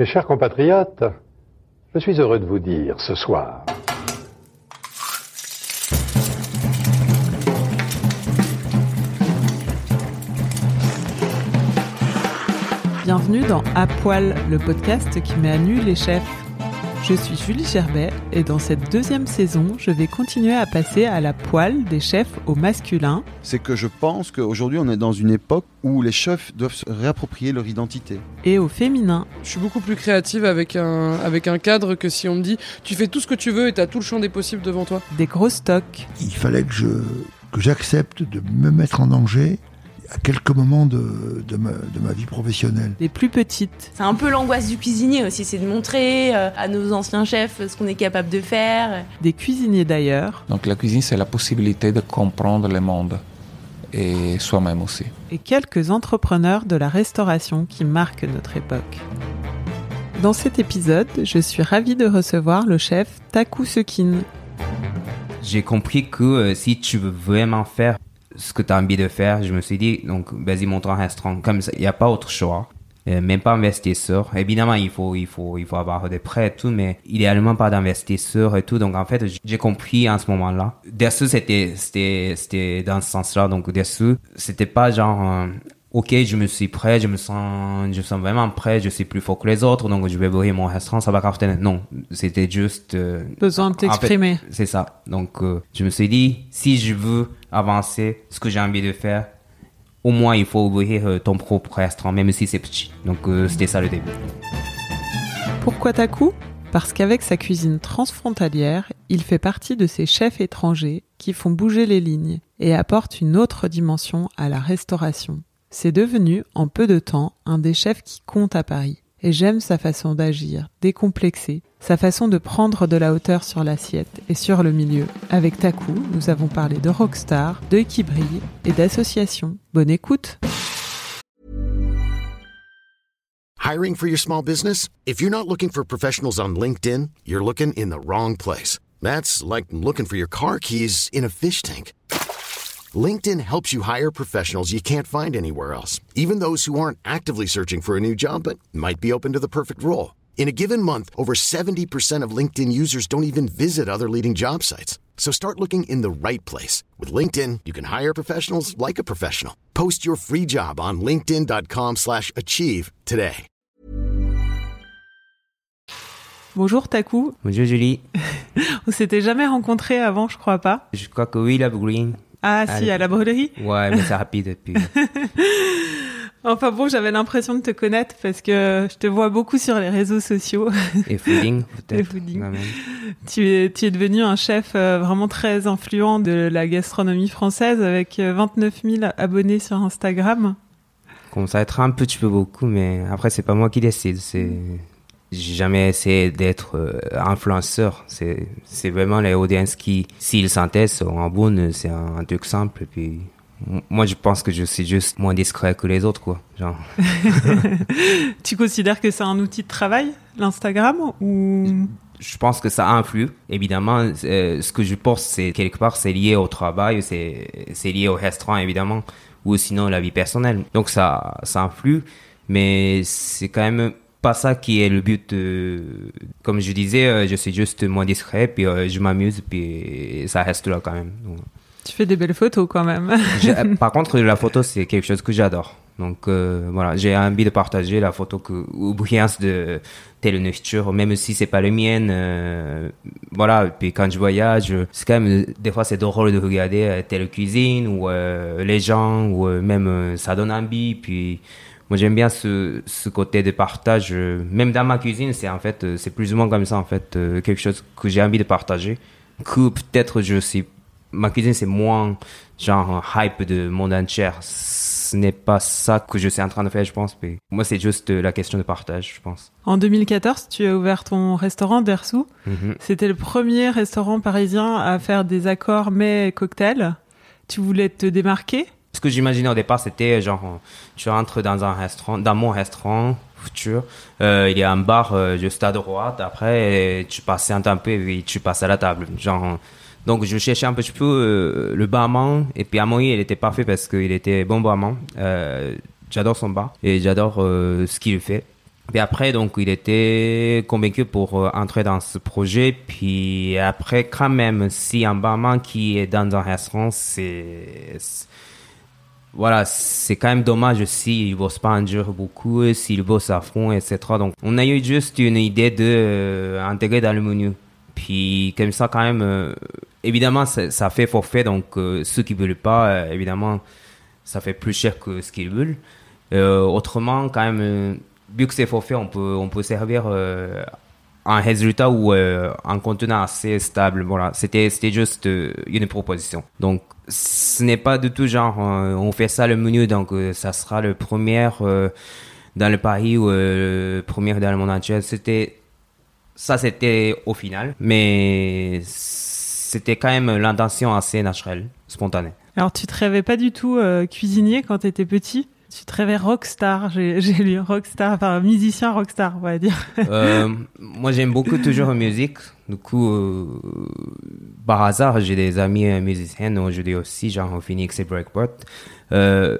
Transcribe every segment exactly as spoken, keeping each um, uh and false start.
Mes chers compatriotes, je suis heureux de vous dire ce soir bienvenue dans A Poil, le podcast qui met à nu les chefs. Je suis Julie Gerbet et dans cette deuxième saison, je vais continuer à passer à la poêle des chefs au masculin. C'est que je pense qu'aujourd'hui, on est dans une époque où les chefs doivent se réapproprier leur identité. Et au féminin. Je suis beaucoup plus créative avec un, avec un cadre que si on me dit « tu fais tout ce que tu veux et t'as tout le champ des possibles devant toi ». Des gros stocks. Il fallait que, je, que j'accepte de me mettre en danger à quelques moments de, de, ma, de ma vie professionnelle. Les plus petites. C'est un peu l'angoisse du cuisinier aussi, c'est de montrer à nos anciens chefs ce qu'on est capable de faire. Des cuisiniers d'ailleurs. Donc la cuisine, c'est la possibilité de comprendre le monde et soi-même aussi. Et quelques entrepreneurs de la restauration qui marquent notre époque. Dans cet épisode, je suis ravie de recevoir le chef Taku Sekine. J'ai compris que euh, si tu veux vraiment faire ce que tu as envie de faire, je me suis dit, donc, vas-y, monte un restaurant comme ça. Il n'y a pas autre choix. Euh, même pas investisseur. Évidemment, il faut, il faut, il faut avoir des prêts et tout, mais idéalement pas d'investisseur et tout. Donc, en fait, j'ai compris en ce moment-là. Dersou, c'était, c'était, c'était dans ce sens-là. Donc, Dersou, c'était pas genre, euh, ok, je me suis prêt, je me sens, je me sens vraiment prêt, je suis plus fort que les autres, donc je vais ouvrir mon restaurant, ça va cartonner. Non, c'était juste euh, besoin de t'exprimer. En fait, c'est ça. Donc, euh, je me suis dit, si je veux avancer, ce que j'ai envie de faire, au moins il faut ouvrir euh, ton propre restaurant, même si c'est petit. Donc, euh, c'était ça le début. Pourquoi Taku ? Parce qu'avec sa cuisine transfrontalière, il fait partie de ces chefs étrangers qui font bouger les lignes et apportent une autre dimension à la restauration. C'est devenu, en peu de temps, un des chefs qui compte à Paris. Et j'aime sa façon d'agir, décomplexée, sa façon de prendre de la hauteur sur l'assiette et sur le milieu. Avec Taku, nous avons parlé de rockstar, d'œil qui brille et d'association. Bonne écoute. Hiring for your small business? If you're not looking for professionals on LinkedIn, you're looking in the wrong place. That's like looking for your car keys in a fish tank. LinkedIn helps you hire professionals you can't find anywhere else, even those who aren't actively searching for a new job but might be open to the perfect role. In a given month, over seventy percent of LinkedIn users don't even visit other leading job sites. So start looking in the right place. With LinkedIn, you can hire professionals like a professional. Post your free job on linkedin dot com slash achieve today. Bonjour Taku. Bonjour Julie. On s'était jamais rencontrés avant, je crois pas. Je crois que oui, la Green. Ah, ah, si, à la brûlerie. Ouais, mais c'est rapide, puis. Enfin bon, j'avais l'impression de te connaître parce que je te vois beaucoup sur les réseaux sociaux. Et fooding, peut-être. Et fooding. Tu es, tu es devenu un chef vraiment très influent de la gastronomie française avec vingt-neuf mille abonnés sur Instagram. Comme ça, être un petit peu beaucoup, mais après, c'est pas moi qui décide, c'est... J'ai jamais essayé d'être influenceur. C'est, c'est vraiment les audiences qui, s'ils s'intéressent, sont en bonne, c'est un, un truc simple. Puis, moi, je pense que je suis juste moins discret que les autres, quoi. Genre. Tu considères que c'est un outil de travail, l'Instagram, ou? Je pense que ça influe. Évidemment, ce que je pense, c'est quelque part, c'est lié au travail, c'est, c'est lié au restaurant, évidemment, ou sinon la vie personnelle. Donc, ça, ça influe. Mais c'est quand même, pas ça qui est le but. Euh, comme je disais, euh, je suis juste moins discret, puis euh, je m'amuse, puis ça reste là quand même. Donc, tu fais des belles photos quand même. je, par contre, la photo, c'est quelque chose que j'adore. Donc euh, voilà, j'ai envie de partager la photo que, ou brillance de telle nourriture, même si c'est pas la mienne. Euh, voilà, puis quand je voyage, c'est quand même, des fois c'est drôle de regarder euh, telle cuisine, ou euh, les gens, ou euh, même euh, ça donne envie, puis... Moi, j'aime bien ce, ce côté de partage. Même dans ma cuisine, c'est en fait, c'est plus ou moins comme ça, en fait, quelque chose que j'ai envie de partager. Que peut-être je suis, ma cuisine, c'est moins, genre, hype de monde entier. Ce n'est pas ça que je suis en train de faire, je pense. Mais moi, c'est juste la question de partage, je pense. En deux mille quatorze, tu as ouvert ton restaurant Dersou. Mm-hmm. C'était le premier restaurant parisien à faire des accords mets cocktails. Tu voulais te démarquer? Ce que j'imaginais au départ, c'était genre, tu rentres dans un restaurant, dans mon restaurant futur, euh, il y a un bar euh, juste à droite, après tu passes un peu et tu passes à la table. Genre, donc je cherchais un petit peu euh, le barman, et puis à Amoy, il était parfait parce qu'il était bon barman. Euh, j'adore son bar et j'adore euh, ce qu'il fait. Puis après, donc, il était convaincu pour euh, entrer dans ce projet. Puis après, quand même, si un barman qui est dans un restaurant, c'est... c'est... voilà, c'est quand même dommage s'il ne bosse pas un jour beaucoup, s'il bosse à fond, et cetera. Donc, on a eu juste une idée d'intégrer euh, dans le menu. Puis comme ça, quand même, euh, évidemment, ça, ça fait forfait. Donc, euh, ceux qui ne veulent pas, euh, évidemment, ça fait plus cher que ce qu'ils veulent. Euh, autrement, quand même... Euh, vu que c'est forfait, on peut, on peut servir euh, un résultat ou euh, un contenant assez stable. Voilà, c'était, c'était juste euh, une proposition. Donc, ce n'est pas du tout genre, euh, on fait ça le menu, donc euh, ça sera le premier euh, dans le Paris ou euh, le premier dans le monde entier. C'était, ça, c'était au final, mais c'était quand même l'intention assez naturelle, spontanée. Alors, tu ne te rêvais pas du tout euh, cuisinier quand tu étais petit ? Tu te rêvais rockstar, j'ai, j'ai lu rockstar, enfin musicien rockstar, on va dire. euh, moi, j'aime beaucoup toujours la musique. Du coup, euh, par hasard, j'ai des amis musiciens aujourd'hui aussi, genre Phoenix et Breakbot. Euh,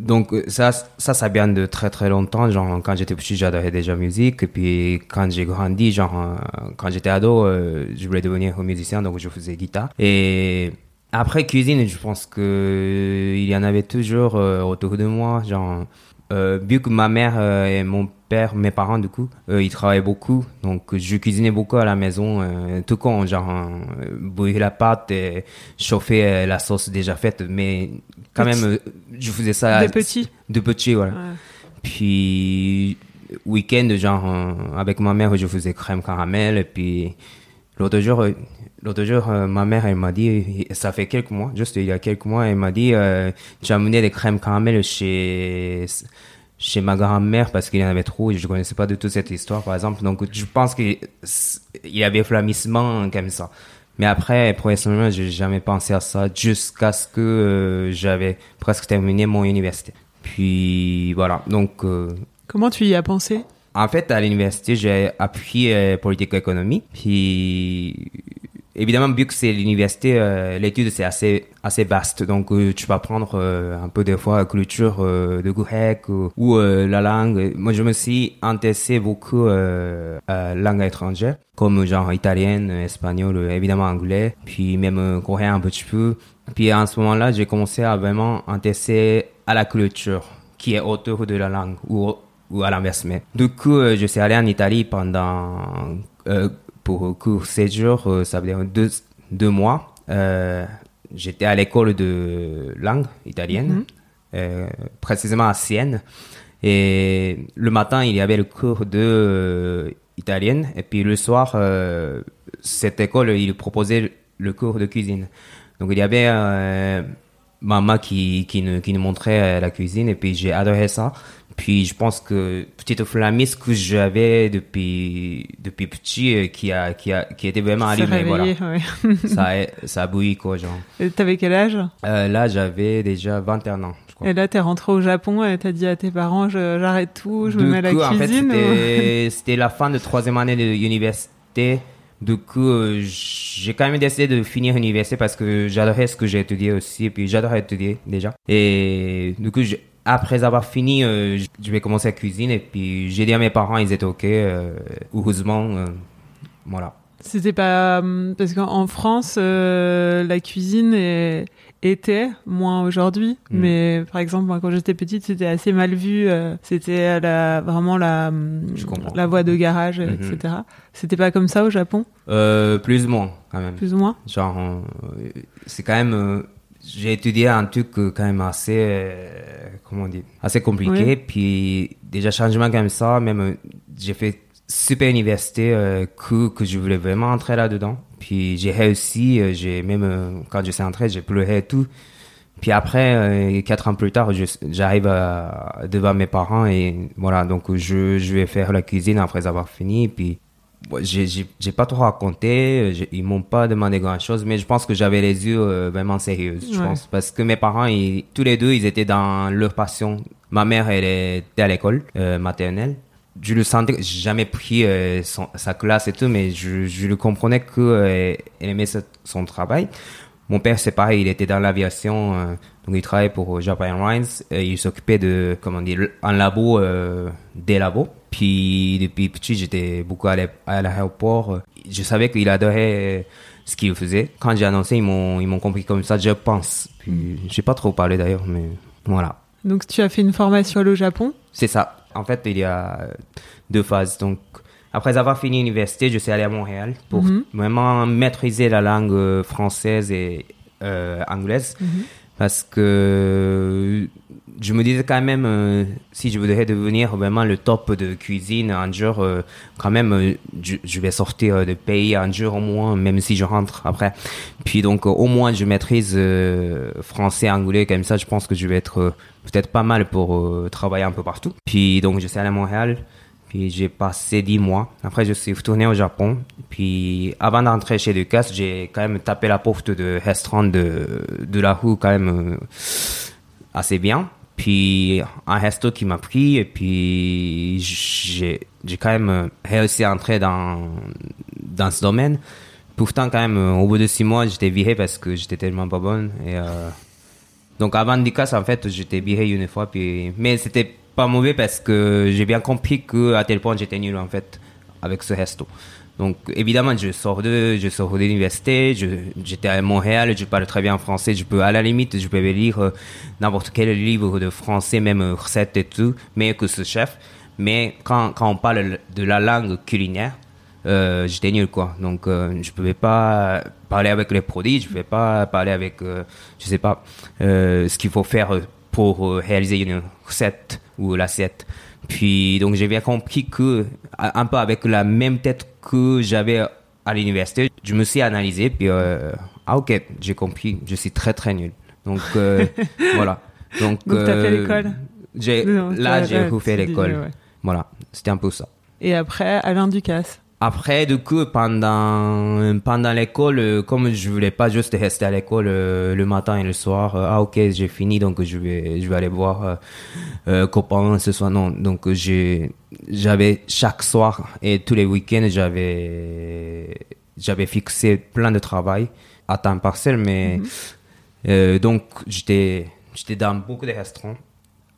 donc, ça, ça, ça vient de très très longtemps. Genre, quand j'étais petit, j'adorais déjà la musique. Et puis, quand j'ai grandi, genre, quand j'étais ado, euh, je voulais devenir musicien, donc je faisais guitare. Et... après cuisine, je pense que il y en avait toujours euh, autour de moi. Genre, euh, vu que ma mère euh, et mon père, mes parents du coup, euh, ils travaillaient beaucoup, donc je cuisinais beaucoup à la maison, euh, tout con, genre euh, bouillir la pâte, et chauffer euh, la sauce déjà faite, mais quand petit. même, euh, je faisais ça de petit, de petit, voilà. Ouais. Puis week-end, genre euh, avec ma mère, je faisais crème caramel, et puis l'autre jour. Euh, L'autre jour, euh, ma mère, elle m'a dit, ça fait quelques mois, juste il y a quelques mois, elle m'a dit, euh, tu as amené des crèmes caramel chez, chez ma grand-mère parce qu'il y en avait trop et je connaissais pas du tout cette histoire, par exemple. Donc, je pense qu'il y avait flammissement comme ça. Mais après, professionnellement, j'ai jamais pensé à ça jusqu'à ce que euh, j'avais presque terminé mon université. Puis, voilà. Donc, euh, comment tu y as pensé? En fait, à l'université, j'ai appris euh, politique et économie. Puis, évidemment, vu que c'est l'université, euh, l'étude, c'est assez assez vaste. Donc, euh, tu vas apprendre euh, un peu des fois la culture euh, de grec ou, ou euh, la langue. Moi, je me suis intéressé beaucoup euh, à la langue étrangère, comme genre italienne, espagnole, évidemment anglais, puis même euh, coréen un petit peu. Puis, à ce moment-là, j'ai commencé à vraiment intéresser à la culture qui est autour de la langue ou, ou à l'inverse. Mais du coup, euh, je suis allé en Italie pendant... Euh, pour court séjour, euh, ça veut dire deux, deux mois. Euh, j'étais à l'école de langue italienne, mm-hmm. euh, précisément à Sienne. Et le matin, il y avait le cours de euh, italienne. Et puis le soir, euh, cette école, il proposait le cours de cuisine. Donc il y avait euh, maman qui, qui, nous, qui nous montrait la cuisine. Et puis j'ai adoré ça. Puis je pense que petite flammiste que j'avais depuis depuis petit qui a qui a qui était vraiment allumée, voilà. Ouais. ça ça bouillit quoi, genre. Et t'avais quel âge? Euh, là j'avais déjà vingt et un ans, je crois. Et là t'es rentré au Japon et t'as dit à tes parents je, j'arrête tout, je du me mets coup, à la cuisine. En fait, c'était, ou... c'était la fin de troisième année de l'université. Du coup, j'ai quand même décidé de finir l'université parce que j'adorais ce que j'ai étudié aussi, et puis j'adorais étudier déjà. Et du coup, j'ai après avoir fini, euh, je vais commencer à cuisiner et puis j'ai dit à mes parents, ils étaient ok, euh, heureusement, euh, voilà. C'était pas... parce qu'en France, euh, la cuisine est, était, moins aujourd'hui, mmh. mais par exemple, moi, quand j'étais petite, c'était assez mal vu, euh, c'était la, vraiment la, la voie de garage, mmh. et cetera. C'était pas comme ça au Japon? euh, Plus ou moins, quand même. Plus ou moins? Genre, euh, c'est quand même... Euh, j'ai étudié un truc quand même assez, euh, comment on dit, assez compliqué. Oui. Puis déjà, changement comme ça, même j'ai fait super université euh, que, que je voulais vraiment entrer là-dedans. Puis j'ai réussi, j'ai même, euh, quand je suis entré, j'ai pleuré et tout. Puis après, euh, quatre ans plus tard, je, j'arrive à, devant mes parents et voilà, donc je, je vais faire la cuisine après avoir fini. Puis J'ai, j'ai, j'ai pas trop raconté, j'ai, ils m'ont pas demandé grand chose, mais je pense que j'avais les yeux euh, vraiment sérieux, je ouais. pense. Parce que mes parents, ils, tous les deux, ils étaient dans leur passion. Ma mère, elle était à l'école euh, maternelle. Je le sentais, j'ai jamais pris euh, son, sa classe et tout, mais je, je le comprenais qu'elle euh, aimait son travail. Mon père, c'est pareil, il était dans l'aviation, euh, donc il travaillait pour Japan Airlines, et il s'occupait de, comment dire, un labo, euh, des labos. Puis depuis petit, j'étais beaucoup à l'aéroport. Je savais qu'il adorait ce qu'il faisait. Quand j'ai annoncé, ils m'ont, ils m'ont compris comme ça, je pense. Puis j'ai pas trop parlé d'ailleurs, mais voilà. Donc tu as fait une formation au Japon ? C'est ça. En fait, il y a deux phases, donc... Après avoir fini l'université, je suis allé à Montréal pour mm-hmm. vraiment maîtriser la langue française et euh, anglaise. Mm-hmm. Parce que je me disais quand même, euh, si je voudrais devenir vraiment le top de cuisine un jour, euh, quand même, euh, je, je vais sortir de pays un jour au moins, même si je rentre après. Puis donc, euh, au moins, je maîtrise euh, français, anglais, comme ça, je pense que je vais être euh, peut-être pas mal pour euh, travailler un peu partout. Puis donc, je suis allé à Montréal. Puis j'ai passé dix mois. Après, je suis retourné au Japon. Puis avant d'entrer chez Ducasse, j'ai quand même tapé la porte de restaurant de, de la rue quand même assez bien. Puis un resto qui m'a pris. Et puis j'ai, j'ai quand même réussi à entrer dans, dans ce domaine. Pourtant, quand même, au bout de six mois, j'étais viré parce que j'étais tellement pas bonne. Et, euh, donc avant Ducasse, en fait, j'étais viré une fois. Puis, mais c'était... pas mauvais parce que j'ai bien compris que à tel point j'étais nul en fait avec ce resto. Donc évidemment je sors de je sors de l'université, je, j'étais à Montréal, je parle très bien français, je peux à la limite je peux lire euh, n'importe quel livre de français, même recettes et tout, meilleur que ce chef. Mais quand quand on parle de la langue culinaire, euh, j'étais nul quoi. Donc euh, je pouvais pas parler avec les produits, je pouvais pas parler avec euh, je sais pas euh, ce qu'il faut faire pour euh, réaliser une recette ou l'assiette. Puis donc j'ai bien compris que un peu avec la même tête que j'avais à l'université, je me suis analysé puis euh, ah ok, j'ai compris, je suis très très nul. Donc euh, voilà. Donc, donc euh, t'as fait l'école. J'ai non, là t'as, j'ai t'as, refait t'as l'école. Dit, ouais. Voilà, c'était un peu ça. Et après Alain Ducasse. Après du coup pendant pendant l'école, comme je voulais pas juste rester à l'école euh, le matin et le soir, euh, ah ok j'ai fini donc je vais je vais aller voir euh, euh, copains ce soir non donc j'ai j'avais chaque soir et tous les week-ends j'avais j'avais fixé plein de travail à temps partiel mais mm-hmm. euh, donc j'étais j'étais dans beaucoup de restaurants.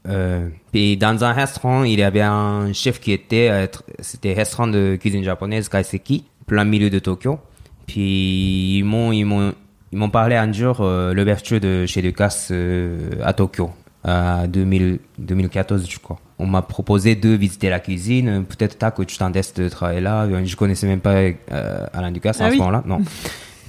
Euh, puis dans un restaurant, il y avait un chef qui était, euh, c'était restaurant de cuisine japonaise, kaiseki, plein milieu de Tokyo. Puis ils m'ont, ils m'ont, ils m'ont parlé un jour, euh, le vertueux de chez Ducasse euh, à Tokyo, à euh, deux mille quatorze, je crois. On m'a proposé de visiter la cuisine, peut-être tac, tu t'en testes de travailler là. Je connaissais même pas euh, Alain Ducasse ah, à oui. ce moment-là, non.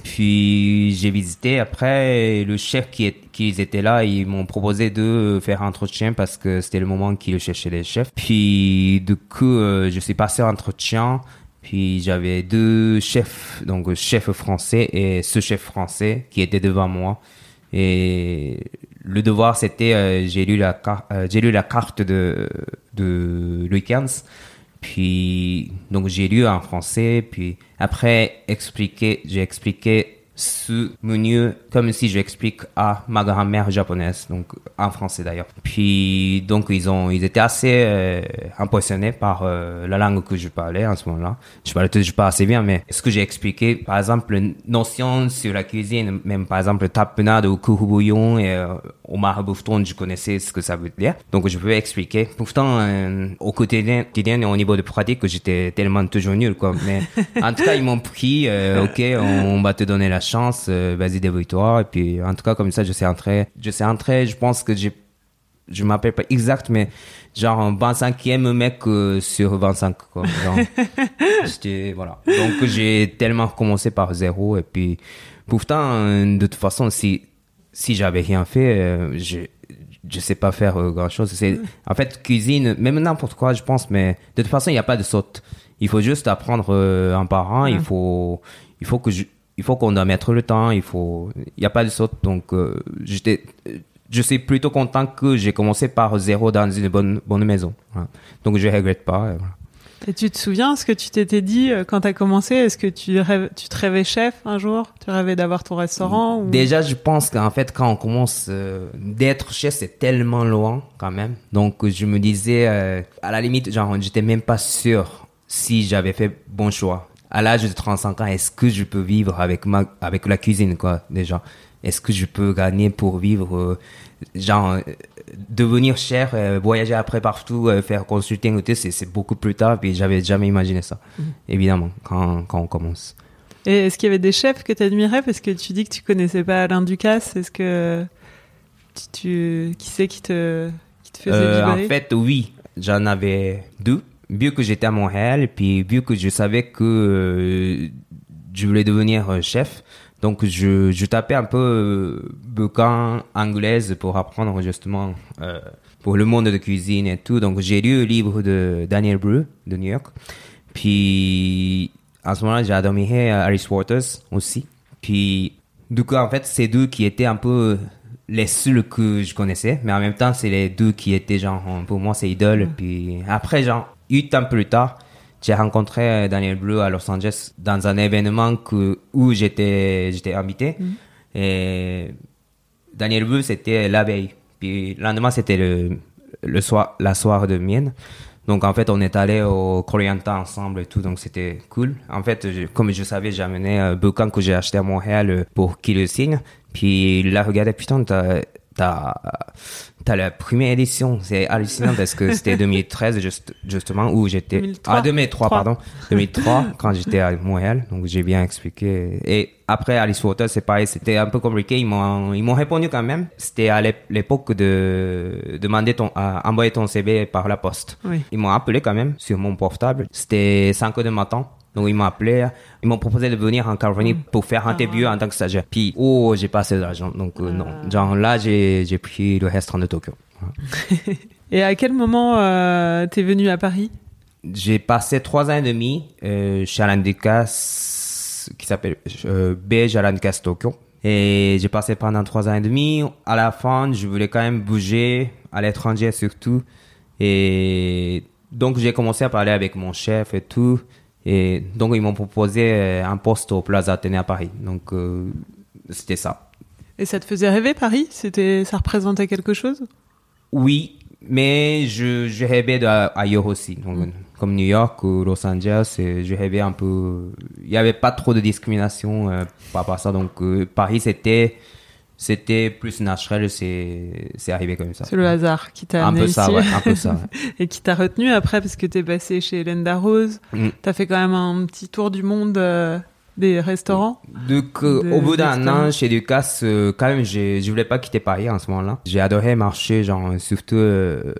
Puis j'ai visité. Après, le chef qui, est, qui était là, ils m'ont proposé de faire un entretien parce que c'était le moment qu'ils cherchaient les chefs. Puis du coup, euh, je suis passé à l'entretien. Puis j'avais deux chefs, donc chef français et ce chef français qui était devant moi. Et le devoir, c'était, euh, j'ai, lu la car- euh, j'ai lu la carte de, de Louis quinze. Puis donc j'ai lu en français puis après expliqué j'ai expliqué ce menu comme si j'explique à ma grand-mère japonaise donc en français d'ailleurs puis donc ils ont ils étaient assez euh, impressionnés par euh, la langue que je parlais en ce moment-là je parlais toujours pas assez bien mais ce que j'ai expliqué par exemple notion sur la cuisine même par exemple tapenade ou kuku bouillon et euh, homard bouffeton je connaissais ce que ça veut dire donc je peux expliquer pourtant euh, au quotidien au niveau de pratique j'étais tellement toujours nul quoi mais en tout cas ils m'ont pris euh, ok on, on va te donner la chance, euh, vas-y débrouille-toi et puis en tout cas comme ça je suis entré je suis entré je pense que j'ai je m'appelle pas exact mais genre un vingt-cinquième mec euh, sur vingt-cinq quoi genre j'étais voilà donc j'ai tellement commencé par zéro et puis pourtant euh, de toute façon si si j'avais rien fait euh, je je sais pas faire euh, grand chose c'est en fait cuisine même n'importe quoi je pense mais de toute façon il y a pas de saute il faut juste apprendre euh, un par un ouais. il faut il faut que je Il faut qu'on doit mettre le temps, il faut, il y a pas de saut, donc euh, j'étais, je suis plutôt content que j'ai commencé par zéro dans une bonne bonne maison. Voilà. Donc je regrette pas. Et, voilà. Et tu te souviens ce que tu t'étais dit quand t'as commencé? Est-ce que tu rêves, tu te rêvais chef un jour? Tu rêvais d'avoir ton restaurant? Ou... Déjà, je pense qu'en fait, quand on commence euh, d'être chef, c'est tellement loin quand même. Donc je me disais, euh, à la limite, genre, j'étais même pas sûr si j'avais fait bon choix. À l'âge de trente-cinq ans, est-ce que je peux vivre avec ma, avec la cuisine, quoi, déjà? Est-ce que je peux gagner pour vivre, euh, genre, euh, devenir cher, euh, voyager après partout, euh, faire consulting, c'est, c'est beaucoup plus tard, puis j'avais jamais imaginé ça, mmh. évidemment, quand, quand on commence. Et est-ce qu'il y avait des chefs que tu admirais? Parce que tu dis que tu connaissais pas Alain Ducasse, est-ce que tu, tu... qui c'est qui te, qui te faisait euh, vibrer? En fait, oui, j'en avais deux, vu que j'étais à Montréal, puis vu que je savais que euh, je voulais devenir chef. Donc, je, je tapais un peu euh, bouquin anglaise pour apprendre justement euh, pour le monde de cuisine et tout. Donc, j'ai lu le livre de Daniel Brew de New York. Puis, à ce moment-là, j'ai adoré Alice Waters aussi. Puis, du coup, en fait, c'est deux qui étaient un peu les seuls que je connaissais. Mais en même temps, c'est les deux qui étaient genre, pour moi, c'est idoles. Mmh. Puis, après, genre, huit ans plus tard, j'ai rencontré Daniel Brew à Los Angeles dans un événement que, où j'étais, j'étais invité. Mm-hmm. Et Daniel Brew, c'était la veille. Puis le lendemain, c'était le, le soir, la soirée de mienne. Donc en fait, on est allé au Koreatown ensemble et tout. Donc c'était cool. En fait, je, comme je savais, j'ai amené un bouquin que j'ai acheté à Montréal pour qu'il le signe. Puis il a regardé, putain, t'as... T'as, t'as la première édition, c'est hallucinant parce que c'était deux mille treize juste, justement où j'étais... deux mille trois. Ah, deux mille trois, pardon. deux mille trois, quand j'étais à Montréal, donc j'ai bien expliqué. Et après, Alice Waters, c'est pareil, c'était un peu compliqué, ils m'ont, ils m'ont répondu quand même. C'était à l'époque de demander ton, à envoyer ton C V par la poste. Oui. Ils m'ont appelé quand même sur mon portable, c'était cinq heures du matin. Donc, ils m'ont appelé, ils m'ont proposé de venir en Californie mmh. pour faire un ah, début en tant que stagiaire. Puis, oh, j'ai pas assez d'argent. Donc, ah. euh, non. Genre, là, j'ai, j'ai pris le restaurant de Tokyo. Et à quel moment euh, t'es venu à Paris? J'ai passé trois ans et demi euh, chez Alain Ducasse, qui s'appelle euh, Beige Alain Ducasse Tokyo. Et j'ai passé pendant trois ans et demi. À la fin, je voulais quand même bouger, à l'étranger surtout. Et donc, j'ai commencé à parler avec mon chef et tout. Et donc, ils m'ont proposé un poste au Plaza Athénée à Paris. Donc, euh, c'était ça. Et ça te faisait rêver, Paris? C'était, ça représentait quelque chose? Oui, mais je, je rêvais d'ailleurs aussi. Donc, mm. Comme New York ou Los Angeles, je rêvais un peu... Il n'y avait pas trop de discrimination euh, par rapport à ça. Donc, euh, Paris, c'était, c'était plus naturel. C'est, c'est arrivé comme ça. C'est le ouais. hasard qui t'a amené ici. Un peu ça, ouais, un peu ça. Ouais. Et qui t'a retenu après, parce que t'es passé chez Hélène Darroze, mm. t'as fait quand même un petit tour du monde euh, des restaurants. Donc, euh, des au bout d'un an, chez Ducasse, euh, quand même, je ne voulais pas quitter Paris en ce moment-là. J'ai adoré marcher, genre, surtout euh,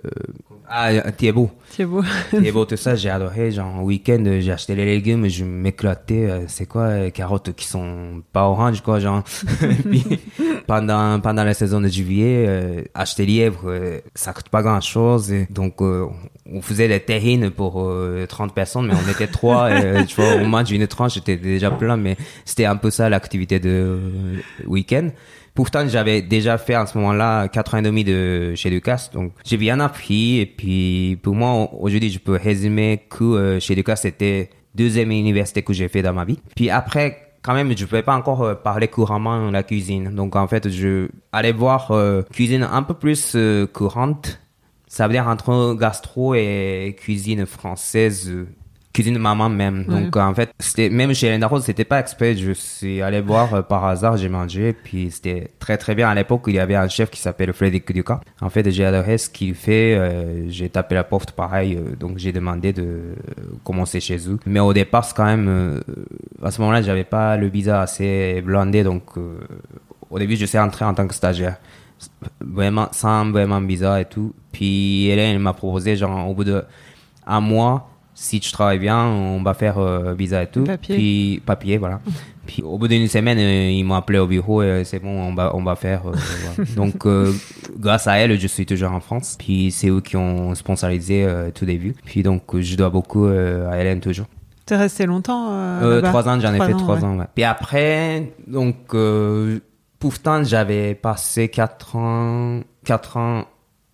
à Thiebaud. Thiebaud. Thiebaud, tout ça, j'ai adoré. Genre, week-end, j'ai acheté les légumes, je m'éclatais. Euh, c'est quoi, euh, carottes qui sont pas oranges, quoi, genre. Puis, pendant, pendant la saison de juillet, euh, acheter lièvre, euh, ça coûte pas grand-chose. Et donc, euh, on faisait des terrines pour euh, trente personnes, mais on était trois. Et, tu vois, au match d'une tranche, j'étais déjà plein, mais c'était un peu ça l'activité de euh, week-end. Pourtant, j'avais déjà fait à ce moment-là quatre ans et demi de chez Ducasse, donc j'ai bien appris. Et puis, pour moi, aujourd'hui, je peux résumer que euh, chez Ducasse, c'était deuxième université que j'ai fait dans ma vie. Puis après, quand même, je ne pouvais pas encore parler couramment la cuisine. Donc, en fait, je allais voir euh, cuisine un peu plus euh, courante. Ça veut dire entre gastro et cuisine française, cuisine maman même. Ouais. Donc, en fait, c'était, même chez Hélène Darroze, c'était pas exprès. Je suis allé voir euh, par hasard, j'ai mangé. Puis, c'était très, très bien. À l'époque, il y avait un chef qui s'appelle Frédéric Ducat. En fait, j'ai adoré ce qu'il fait. Euh, j'ai tapé la porte pareil. Euh, donc, j'ai demandé de commencer chez eux. Mais au départ, c'est quand même... Euh, à ce moment-là, j'avais pas le visa assez blindé. Donc, euh, au début, je suis entré en tant que stagiaire. Vraiment, sans vraiment visa et tout. Puis, Hélène, elle m'a proposé, genre, au bout d'un mois... Si tu travailles bien, on va faire euh, visa et tout. Papier. Puis, papier, voilà. Puis, au bout d'une semaine, euh, ils m'ont appelé au bureau et c'est bon, on va, on va faire. Euh, voilà. Donc, euh, grâce à elle, je suis toujours en France. Puis, c'est eux qui ont sponsorisé euh, tout début. Puis, donc, je dois beaucoup euh, à Hélène toujours. T'es resté longtemps euh, euh, Trois ans, j'en ai fait trois ans. Ouais. Puis après, donc, euh, pourtant, j'avais passé quatre ans, quatre ans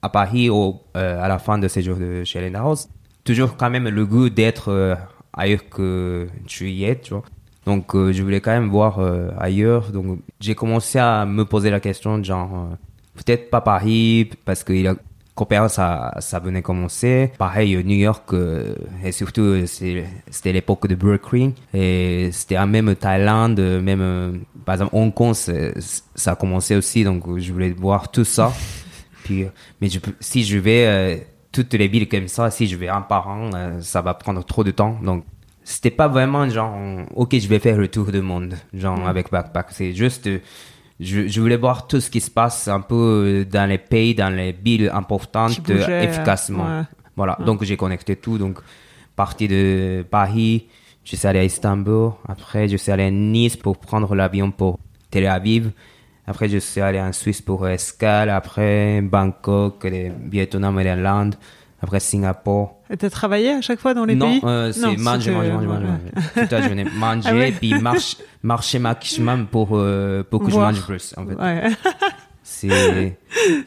à Paris au, euh, à la fin de séjour de chez Hélène Darroze. Toujours quand même le goût d'être euh, ailleurs que tu y es, tu vois. Donc, euh, je voulais quand même voir euh, ailleurs. Donc, j'ai commencé à me poser la question, genre, euh, peut-être pas Paris, parce qu'il y a Coopéra, ça, ça venait commencer. Pareil, New York, euh, et surtout, c'est, c'était l'époque de Brooklyn. Et c'était même Thaïlande, même, euh, par exemple, Hong Kong, ça a commencé aussi. Donc, je voulais voir tout ça. Puis, mais je, si je vais, euh, toutes les villes comme ça, si je vais un par un, euh, ça va prendre trop de temps. Donc, c'était pas vraiment genre, ok, je vais faire le tour du monde, genre, mmh. avec backpack. C'est juste, euh, Je, je voulais voir tout ce qui se passe un peu dans les pays, dans les villes importantes, bougeais, efficacement. Ouais. Voilà, ouais. Donc j'ai connecté tout. Donc, parti de Paris, je suis allé à Istanbul. Après, je suis allé à Nice pour prendre l'avion pour Tel Aviv. Après, je suis allé en Suisse pour escale. Après, Bangkok, le Vietnam et l'Inde. Après, Singapour. Et t'as travaillé à chaque fois dans les non, pays euh, c'est Non, mange, c'est mange, mange, mange, mange. Toute la journée, manger, ah ouais. puis marche, marcher maximum pour, euh, pour que Voir. je mange plus, en fait. Ouais. C'est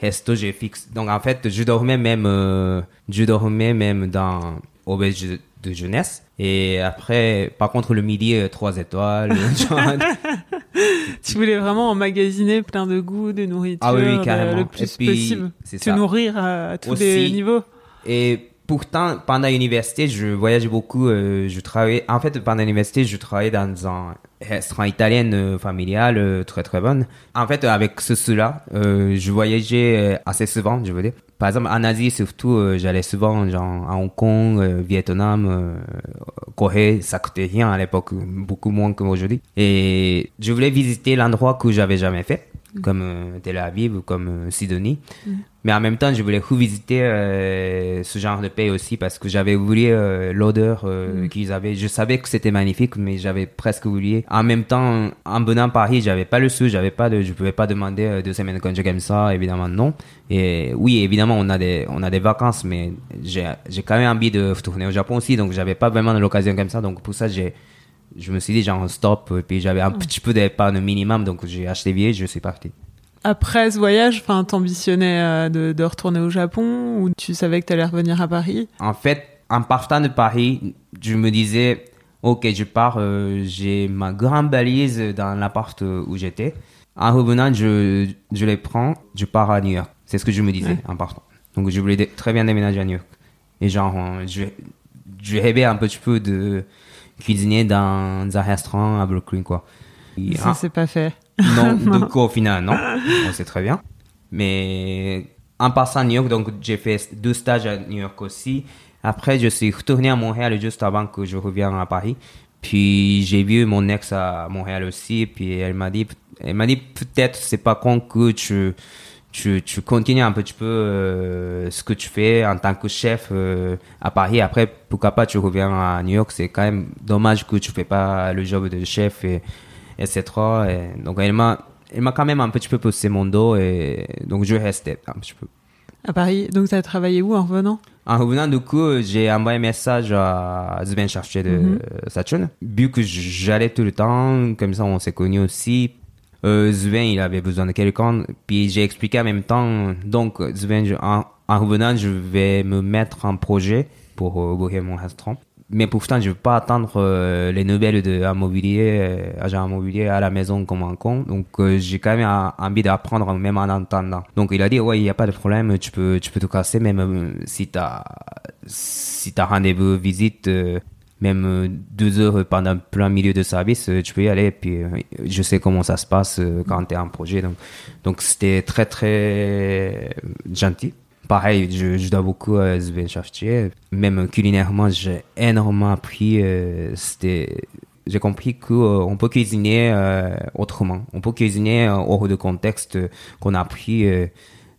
resto, j'ai fixe. Donc, en fait, je dormais même, euh, je dormais même dans auberge de jeunesse. Et après, par contre, le midi, euh, trois étoiles. Genre... Tu voulais vraiment emmagasiner plein de goûts, de nourriture, ah oui, oui, carrément. Le plus puis, possible. Te ça. nourrir à, à tous Aussi, les niveaux. Et pourtant, pendant l'université, je voyageais beaucoup. Euh, je travaillais. En fait, pendant l'université, je travaillais dans un restaurant italien euh, familial euh, très très bon. En fait, avec ce cela, euh, je voyageais assez souvent, je veux dire. Par exemple, en Asie, surtout, euh, j'allais souvent genre à Hong Kong, euh, Vietnam, euh, Corée. Ça coûtait rien à l'époque, beaucoup moins qu'aujourd'hui. Et je voulais visiter l'endroit que j'avais jamais fait, mmh. comme euh, Tel Aviv ou comme euh, Sidonie. Mmh. Mais en même temps, je voulais revisiter euh, ce genre de pays aussi parce que j'avais oublié euh, l'odeur euh, mmh. qu'ils avaient. Je savais que c'était magnifique, mais j'avais presque oublié. En même temps, en venant à Paris, j'avais pas le sou, j'avais pas de, je pouvais pas demander euh, deux semaines de congé comme ça, évidemment non. Et oui, évidemment, on a des, on a des vacances, mais j'ai, j'ai quand même envie de retourner au Japon aussi, donc j'avais pas vraiment l'occasion comme ça. Donc pour ça, j'ai, je me suis dit genre stop, et puis j'avais un mmh. petit peu d'épargne minimum, donc j'ai acheté billets, je suis parti. Après ce voyage, enfin, t'ambitionnais euh, de, de retourner au Japon ou tu savais que t'allais revenir à Paris? En fait, en partant de Paris, je me disais, ok, je pars, euh, j'ai ma grande balise dans l'appart où j'étais. En revenant, je, je les prends, je pars à New York. C'est ce que je me disais ouais. en partant. Donc, je voulais d- très bien déménager à New York. Et genre, je, je rêvais un petit peu de cuisiner dans un restaurant à Brooklyn, quoi. Et, Ça, hein, c'est pas fait. Non, non, du coup, au final, non. On sait très bien. Mais en passant à New York, donc j'ai fait deux stages à New York aussi. Après, je suis retourné à Montréal juste avant que je revienne à Paris. Puis j'ai vu mon ex à Montréal aussi. Puis elle m'a dit, elle m'a dit peut-être c'est pas con que tu, tu, tu continues un petit peu euh, ce que tu fais en tant que chef euh, à Paris. Après, pourquoi pas tu reviens à New York. C'est quand même dommage que tu fais pas le job de chef et et cetera. Et donc, elle m'a, elle m'a quand même un petit peu poussé mon dos et donc je restais un petit peu. À Paris, donc tu as travaillé où en revenant? En revenant, du coup, j'ai envoyé un message à Zubin Shaftier de mm-hmm. Saturne. Vu que j'allais tout le temps, comme ça on s'est connus aussi. Euh, Zubin, il avait besoin de quelqu'un. Puis j'ai expliqué en même temps, donc Zubin, je, en, en revenant, je vais me mettre en projet pour ouvrir euh, mon restaurant. Mais pourtant, je ne veux pas attendre euh, les nouvelles d'un immobilier, euh, agent immobilier à la maison comme un con. Donc, euh, j'ai quand même a, envie d'apprendre, même en entendant. Donc, il a dit, ouais, il n'y a pas de problème, tu peux, tu peux te casser, même euh, si tu as si t'as rendez-vous, visite, euh, même euh, deux heures pendant plein milieu de service, euh, tu peux y aller. Puis, euh, je sais comment ça se passe euh, quand tu es en projet. Donc, donc, c'était très, très gentil. Pareil, je, je dois beaucoup à Zubin Shaftier. Même culinairement, j'ai énormément appris. Euh, c'était, j'ai compris qu'on euh, peut cuisiner euh, autrement. On peut cuisiner euh, hors de contexte euh, qu'on a appris. Euh,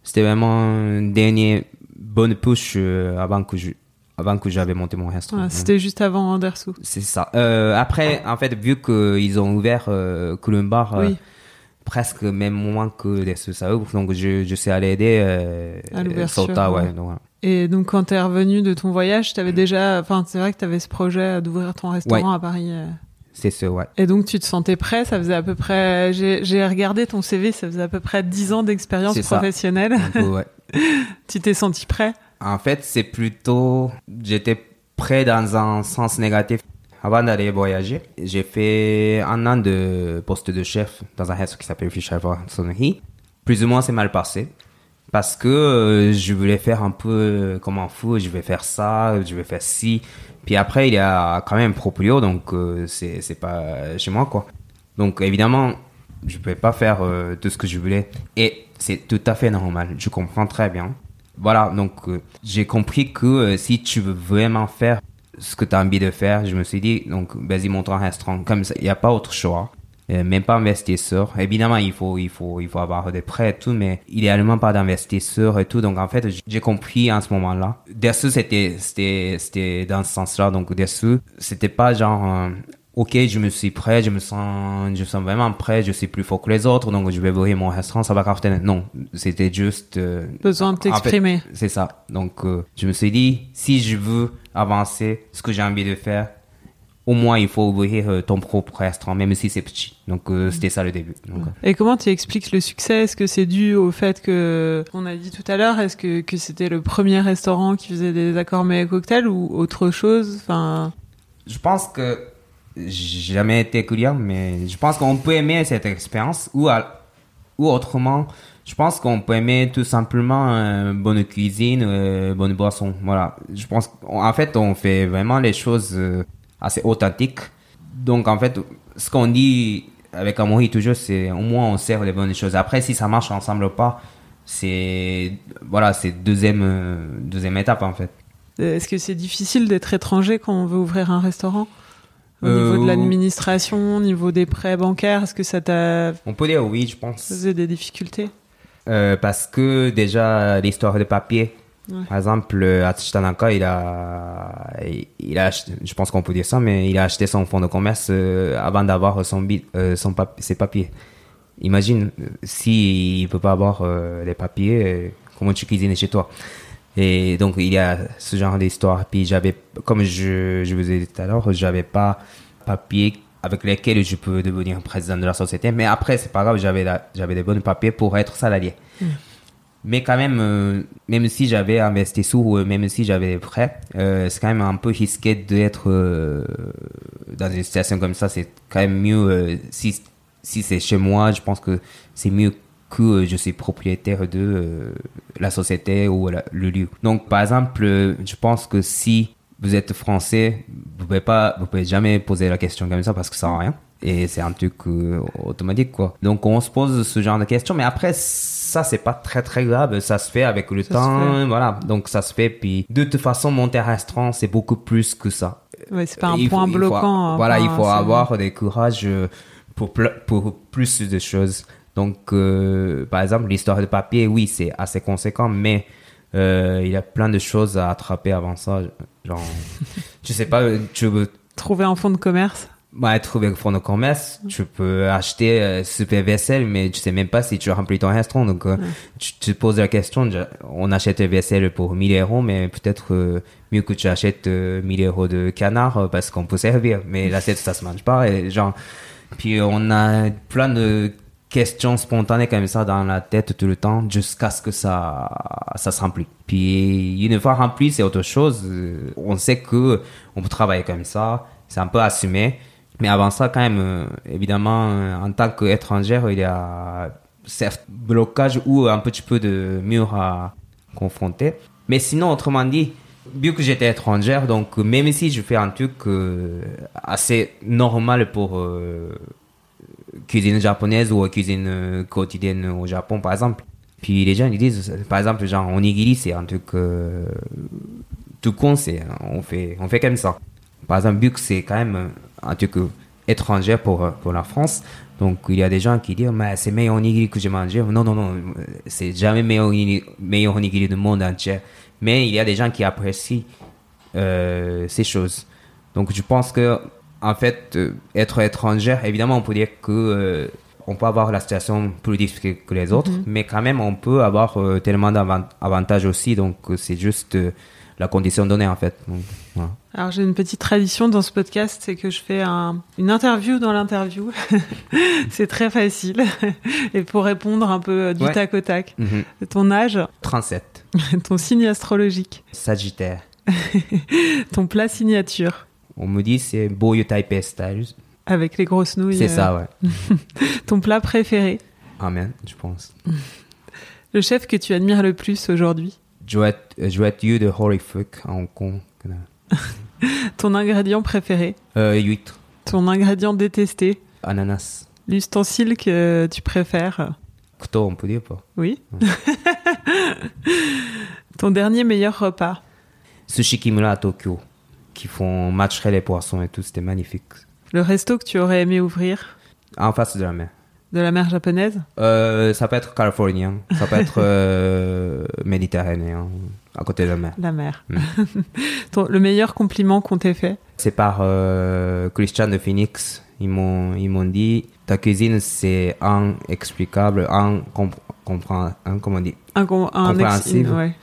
c'était vraiment une dernière bonne push euh, avant que je, avant que j'avais monté mon restaurant. Ah, c'était hein. juste avant Dersou. C'est ça. Euh, après, en fait, vu qu'ils ont ouvert euh, Coulombar. Oui. Euh, presque même moins que des sous-saoubres. Donc, je, je suis allé aider euh, à l'ouverture. Sota, ouais. Ouais, donc, ouais. Et donc, quand tu es revenu de ton voyage, tu avais mmh. déjà... Enfin, c'est vrai que tu avais ce projet d'ouvrir ton restaurant ouais. à Paris. C'est ça, ouais. Et donc, tu te sentais prêt. Ça faisait à peu près... J'ai, j'ai regardé ton C V, ça faisait à peu près dix ans d'expérience c'est professionnelle. Ça. Un peu, ouais. Tu t'es senti prêt? En fait, c'est plutôt... J'étais prêt dans un sens négatif. Avant d'aller voyager, j'ai fait un an de poste de chef dans un restaurant qui s'appelle Ficherva Sonohi. Plus ou moins, c'est mal passé. parce que euh, je voulais faire un peu euh, comme un fou, je vais faire ça, je vais faire ci. Puis après, il y a quand même proprio, donc euh, c'est, c'est pas chez moi, quoi. Donc évidemment, je pouvais pas faire euh, tout ce que je voulais. Et c'est tout à fait normal, je comprends très bien. Voilà, donc euh, j'ai compris que euh, si tu veux vraiment faire ce que tu as envie de faire, je me suis dit, donc vas-y, montre un restaurant. Comme ça, il n'y a pas autre choix. Même pas investisseur. Évidemment, il faut, il faut, il faut avoir des prêts et tout, mais idéalement pas d'investisseur et tout. Donc, en fait, j'ai compris à ce moment-là. Dersou, c'était, c'était, c'était dans ce sens-là. Donc, Dersou, c'était pas genre, euh, ok, je me suis prêt, je me sens, je me sens vraiment prêt, je suis plus fort que les autres, donc je vais ouvrir mon restaurant, ça va cartonner. Non. C'était juste, euh, besoin de t'exprimer. En fait, c'est ça. Donc, euh, je me suis dit, si je veux avancer, ce que j'ai envie de faire, au moins, il faut ouvrir ton propre restaurant, même si c'est petit. Donc, euh, c'était ça le début. Donc, et comment tu expliques le succès ? Est-ce que c'est dû au fait que, on a dit tout à l'heure, est-ce que, que c'était le premier restaurant qui faisait des accords mets et cocktails ou autre chose ? Enfin... Je pense que, j'ai jamais été client, mais je pense qu'on peut aimer cette expérience ou, à, ou autrement, je pense qu'on peut aimer tout simplement euh, bonne cuisine, euh, bonne boisson. Voilà. Je pense qu'en fait, on fait vraiment les choses... Euh, assez authentique. Donc, en fait, ce qu'on dit avec Amaury toujours, c'est au moins on sert les bonnes choses. Après, si ça marche ensemble ou pas, c'est, voilà, c'est deuxième, euh, deuxième étape, en fait. Est-ce que c'est difficile d'être étranger quand on veut ouvrir un restaurant ? Au euh... niveau de l'administration, au niveau des prêts bancaires, est-ce que ça t'a... On peut dire oui, je pense. Ça faisait des difficultés ? euh, Parce que, déjà, l'histoire de papier... Ouais. Par exemple, Atchitanaka, il a, il a acheté, je pense qu'on peut dire ça, mais il a acheté son fonds de commerce avant d'avoir son, son papi, ses papiers. Imagine, s'il ne peut pas avoir les papiers, comment tu cuisines chez toi ? Et donc, il y a ce genre d'histoire. Puis, j'avais, comme je, je vous ai dit tout à l'heure, je n'avais pas de papiers avec lesquels je peux devenir président de la société. Mais après, ce n'est pas grave, j'avais, la, j'avais des bons papiers pour être salarié. Mmh. Mais quand même, euh, même si j'avais investi sous, euh, même si j'avais des prêts, euh, c'est quand même un peu risqué d'être euh, dans une situation comme ça. C'est quand même mieux, euh, si, si c'est chez moi, je pense que c'est mieux que euh, je suis propriétaire de euh, la société ou la, le lieu. Donc, par exemple, euh, je pense que si vous êtes français, vous pouvez pas, vous pouvez jamais poser la question comme ça parce que ça sert à rien. Et c'est un truc euh, automatique, quoi. Donc, on se pose ce genre de questions. Mais après, ça, c'est pas très, très grave. Ça se fait avec le ça temps. Voilà. Donc, ça se fait. Puis, de toute façon, monter un restaurant, c'est beaucoup plus que ça. Ouais, c'est pas un il point faut, bloquant. Faut, voilà, il faut avoir des courages pour, pour plus de choses. Donc, euh, par exemple, l'histoire de papier, oui, c'est assez conséquent, mais euh, il y a plein de choses à attraper avant ça. Genre, tu sais pas, tu veux... Trouver un fonds de commerce ? Bah, trouver le fonds de commerce, tu peux acheter euh, super vaisselle, mais tu sais même pas si tu remplis ton restaurant. Donc, euh, ouais. tu te poses la question, on achète vaisselle pour mille euros, mais peut-être euh, mieux que tu achètes euh, mille euros de canard parce qu'on peut servir. Mais l'assiette, ça se mange pas. Et genre, puis on a plein de questions spontanées comme ça dans la tête tout le temps jusqu'à ce que ça ça se remplit. Puis une fois rempli, c'est autre chose. On sait que on peut travailler comme ça, c'est un peu assumé. Mais avant ça, quand même, euh, évidemment, euh, en tant qu'étrangère, il y a certes blocage ou un petit peu de mur à confronter. Mais sinon, autrement dit, vu que j'étais étrangère, donc même si je fais un truc euh, assez normal pour euh, cuisine japonaise ou cuisine quotidienne au Japon, par exemple, puis les gens ils disent, par exemple, genre onigiri, c'est un truc euh, tout con, c'est on fait on fait comme ça. Par exemple, vu que c'est quand même un truc étranger pour, pour la France. Donc, il y a des gens qui disent, mais c'est meilleur onigiri que j'ai mangé. Non, non, non, c'est jamais meilleur, meilleur onigiri du monde entier. Mais il y a des gens qui apprécient euh, ces choses. Donc, je pense que, en fait, être étranger, évidemment, on peut dire que euh, on peut avoir la situation plus difficile que les autres, mm-hmm. mais quand même, on peut avoir euh, tellement d'avantages aussi. Donc, c'est juste... Euh, la condition donnée, en fait. Donc, voilà. Alors, j'ai une petite tradition dans ce podcast, c'est que je fais un, une interview dans l'interview. C'est très facile. Et pour répondre un peu du ouais. tac au tac. Mm-hmm. Ton âge ? trente-sept. Ton signe astrologique ? Sagittaire. Ton plat signature ? On me dit c'est Boyu Taipei Style. Avec les grosses nouilles. C'est euh... ça, ouais. Ton plat préféré ? Ramen, je pense. Le chef que tu admires le plus aujourd'hui? Joatyu de Ho Lee Fook à Hong Kong. Ton ingrédient préféré? euh, Huître. Ton ingrédient détesté? Ananas. L'ustensile que tu préfères? Couteau, on peut dire pas? Oui. Ouais. Ton dernier meilleur repas? Sushi Kimura à Tokyo, qui font mâcherer les poissons et tout, c'était magnifique. Le resto que tu aurais aimé ouvrir? En face de la mer. De la mer japonaise? euh, Ça peut être californien, ça peut être euh, méditerranéen, à côté de la mer. La mer. Mm. Ton, le meilleur compliment qu'on t'ait fait? C'est par euh, Christian de Phoenix. Ils m'ont, ils m'ont dit, ta cuisine c'est inexplicable, incompré- comment dit? Incom- incompréhensible. Ex- ouais.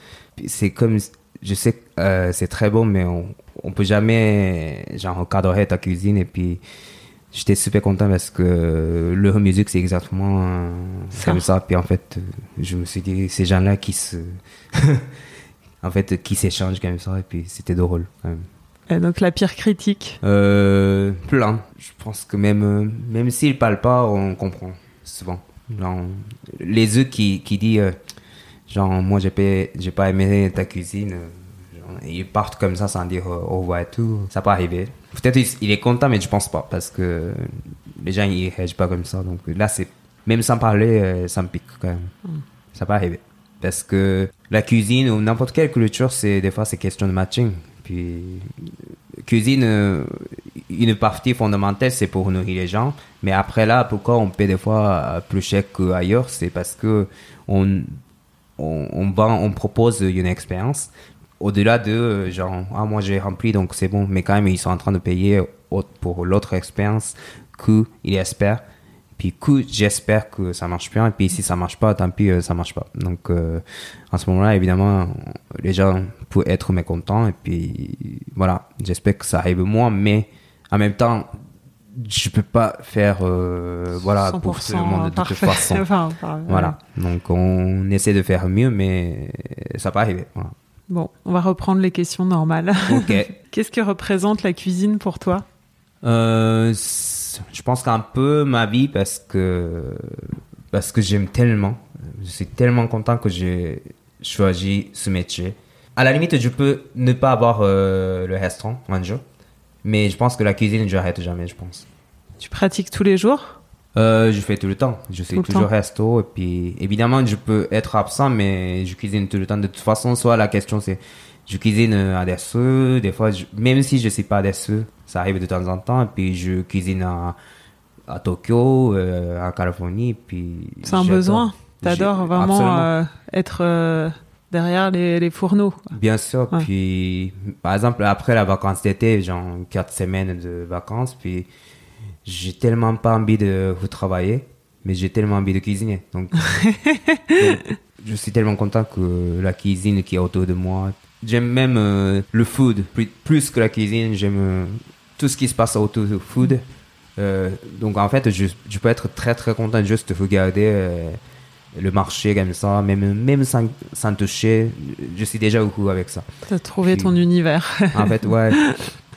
C'est comme, je sais que euh, c'est très bon, mais on ne peut jamais genre, encadrer ta cuisine et puis... J'étais super content parce que leur musique, c'est exactement euh, ça. Comme ça. Puis en fait, je me suis dit, ces gens-là qui se... en fait, qui s'échangent comme ça. Et puis c'était drôle quand même. Et donc la pire critique? euh, Plein. Je pense que même, même s'ils ne parlent pas, on comprend souvent. Genre, les œufs qui, qui disent, euh, genre, moi, j'ai pas, j'ai pas aimé ta cuisine. Genre, ils partent comme ça sans dire euh, au revoir et tout. Ça peut arriver. Peut-être il est content, mais je pense pas, parce que les gens, ils réagissent pas comme ça. Donc là, c'est même sans parler, ça me pique quand même. Mm. Ça peut arriver. Parce que la cuisine ou n'importe quelle culture, c'est, des fois, c'est question de matching. Puis, cuisine, une partie fondamentale, c'est pour nourrir les gens. Mais après là, pourquoi on paie des fois plus cher qu'ailleurs? C'est parce qu'on on, on, on propose une expérience. Au-delà de, genre, ah, moi j'ai rempli, donc c'est bon. Mais quand même, ils sont en train de payer pour l'autre expérience qu'ils espèrent. Puis que j'espère que ça marche bien. Et puis si ça marche pas, tant pis, ça marche pas. Donc, euh, en ce moment-là, évidemment, les gens peuvent être mécontents. Et puis, voilà, j'espère que ça arrive moins. Mais en même temps, je peux pas faire, euh, voilà, pour tout le monde de parfait. Toute façon. Enfin, parfait, voilà. Ouais. Donc, on essaie de faire mieux, mais ça peut arriver. Voilà. Bon, on va reprendre les questions normales. Ok. Qu'est-ce que représente la cuisine pour toi? euh, Je pense qu'un peu ma vie, parce que, parce que j'aime tellement. Je suis tellement content que j'ai choisi ce métier. À la limite, je peux ne pas avoir euh, le restaurant un jour, mais je pense que la cuisine, je n'arrête jamais, je pense. Tu pratiques tous les jours? Euh, je fais tout le temps. Je fais tout toujours resto. Et puis, évidemment, je peux être absent, mais je cuisine tout le temps. De toute façon, soit la question, c'est je cuisine à Dersou. Des fois, je, même si je ne suis pas à Dersou, ça arrive de temps en temps. Et puis, je cuisine à, à Tokyo, euh, en Californie. Puis c'est un besoin. T'adores je, vraiment euh, être euh, derrière les, les fourneaux. Bien sûr. Ouais. Puis, par exemple, après la vacance d'été, genre quatre semaines de vacances, puis... J'ai tellement pas envie de retravailler, mais j'ai tellement envie de cuisiner. Donc, donc, je suis tellement content que la cuisine qui est autour de moi. J'aime même euh, le food. Plus, plus que la cuisine, j'aime euh, tout ce qui se passe autour du food. Euh, donc, en fait, je, je peux être très, très content juste de regarder euh, le marché comme ça, même, même sans, sans toucher. Je suis déjà au coup avec ça. T'as trouvé puis, ton univers. En fait, ouais.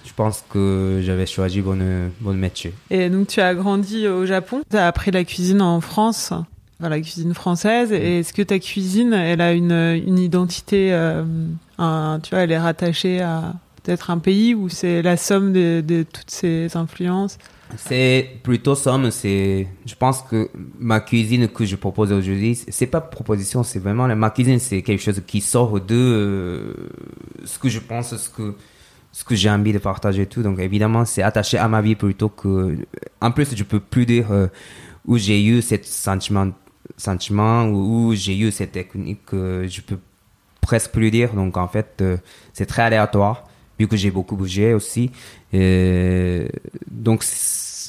Je pense que j'avais choisi bon, bon métier. Et donc, tu as grandi au Japon. Tu as appris la cuisine en France, enfin, la cuisine française. Et est-ce que ta cuisine, elle a une, une identité, euh, un, tu vois, elle est rattachée à peut-être un pays ou c'est la somme de, de toutes ces influences? C'est plutôt somme. C'est, je pense que ma cuisine que je propose aujourd'hui, c'est pas proposition, c'est vraiment ma cuisine, c'est quelque chose qui sort de euh, ce que je pense, ce que... ce que j'ai envie de partager et tout. Donc, évidemment, c'est attaché à ma vie plutôt que... En plus, je ne peux plus dire euh, où j'ai eu ce sentiment, sentiment ou où j'ai eu cette technique. Euh, je ne peux presque plus dire. Donc, en fait, euh, c'est très aléatoire vu que j'ai beaucoup bougé aussi. Et donc,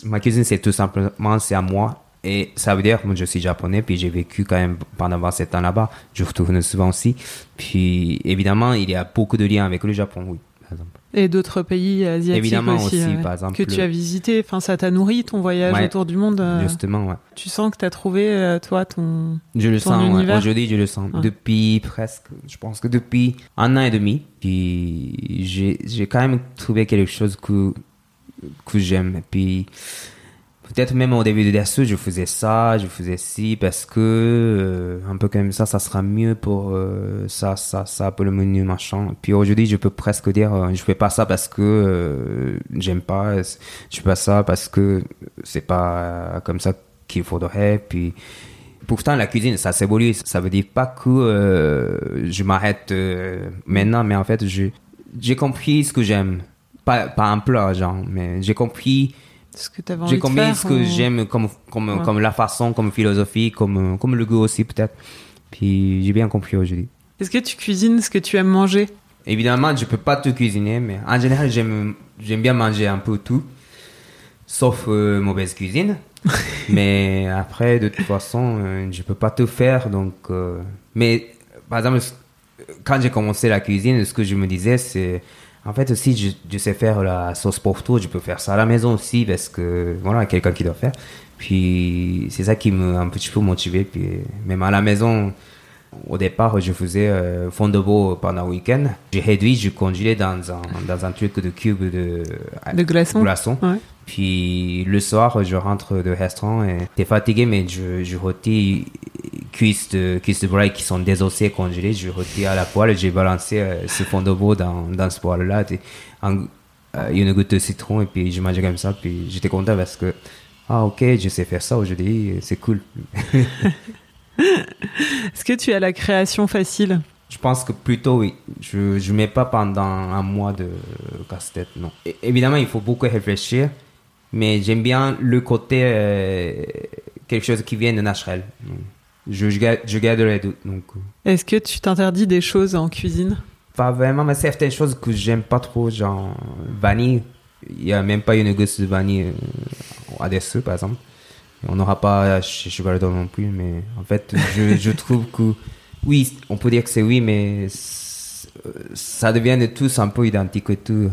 ma cuisine, c'est tout simplement, c'est à moi. Et ça veut dire que je suis japonais, puis j'ai vécu quand même pendant vingt-sept ans là-bas. Je retourne souvent aussi. Puis, évidemment, il y a beaucoup de liens avec le Japon, oui, par exemple. Et d'autres pays asiatiques évidemment aussi, aussi ouais, par exemple, que tu as visité. Enfin, ça t'a nourri ton voyage ouais, autour du monde. Euh, justement, ouais. Tu sens que t'as trouvé, toi, ton, je le ton sens, univers. Ouais. Aujourd'hui, je le sens. Ah. Depuis presque, je pense que depuis un an et demi, puis j'ai, j'ai quand même trouvé quelque chose que, que j'aime. Puis peut-être même au début de Dersou, je faisais ça, je faisais ci, parce que euh, un peu comme ça, ça sera mieux pour euh, ça, ça, ça, pour le menu, machin. Puis aujourd'hui, je peux presque dire, euh, je fais pas ça parce que euh, j'aime pas, je fais pas ça parce que c'est pas comme ça qu'il faudrait, puis... Pourtant, la cuisine, ça s'évolue. Ça veut dire pas que euh, je m'arrête euh, maintenant, mais en fait, je, j'ai compris ce que j'aime. Pas, pas un plat, genre, mais j'ai compris ce que, j'ai compris faire, ce que ou... j'aime comme, comme, ouais. comme la façon, comme philosophie, comme, comme le goût aussi, peut-être. Puis j'ai bien compris aujourd'hui. Est-ce que tu cuisines ce que tu aimes manger? Évidemment, je peux pas tout cuisiner, mais en général, j'aime, j'aime bien manger un peu tout, sauf euh, mauvaise cuisine. Mais après, de toute façon, euh, je peux pas tout faire, donc euh... mais par exemple, quand j'ai commencé la cuisine, ce que je me disais, c'est en fait, si je, je sais faire la sauce porto, je peux faire ça à la maison aussi, parce que voilà, quelqu'un qui doit faire. Puis c'est ça qui m'a un petit peu motivé. Puis même à la maison, au départ, je faisais euh, fond de veau pendant le week-end. J'ai réduit, je congelais dans un, dans un truc de cube de, de glaçons. glaçons. Ouais. Puis le soir, je rentre de restaurant et j'étais fatigué, mais je, je rôtis cuisses de, cuisses de braille qui sont désossées, congelées. Je rôtis à la poêle, j'ai balancé euh, ce fond de veau dans, dans ce poêle-là. Un, euh, une goutte de citron, et puis je mangeais comme ça. Puis j'étais content parce que, ah ok, je sais faire ça aujourd'hui, c'est cool. Est-ce que tu as la création facile? Je pense que plutôt oui. Je ne mets pas pendant un mois de casse-tête, non. Et, évidemment, il faut beaucoup réfléchir, mais j'aime bien le côté euh, quelque chose qui vient de naturel. Je, je, garde, je garde les doutes. Donc. Est-ce que tu t'interdis des choses en cuisine? Pas vraiment, mais certaines choses que je n'aime pas trop, genre vanille. Il n'y a même pas une gousse de vanille à Dersou, par exemple. On n'aura pas chez Cheval d'Or non plus, mais en fait, je, je trouve que oui, on peut dire que c'est oui, mais ça devient de tous un peu identique et tout.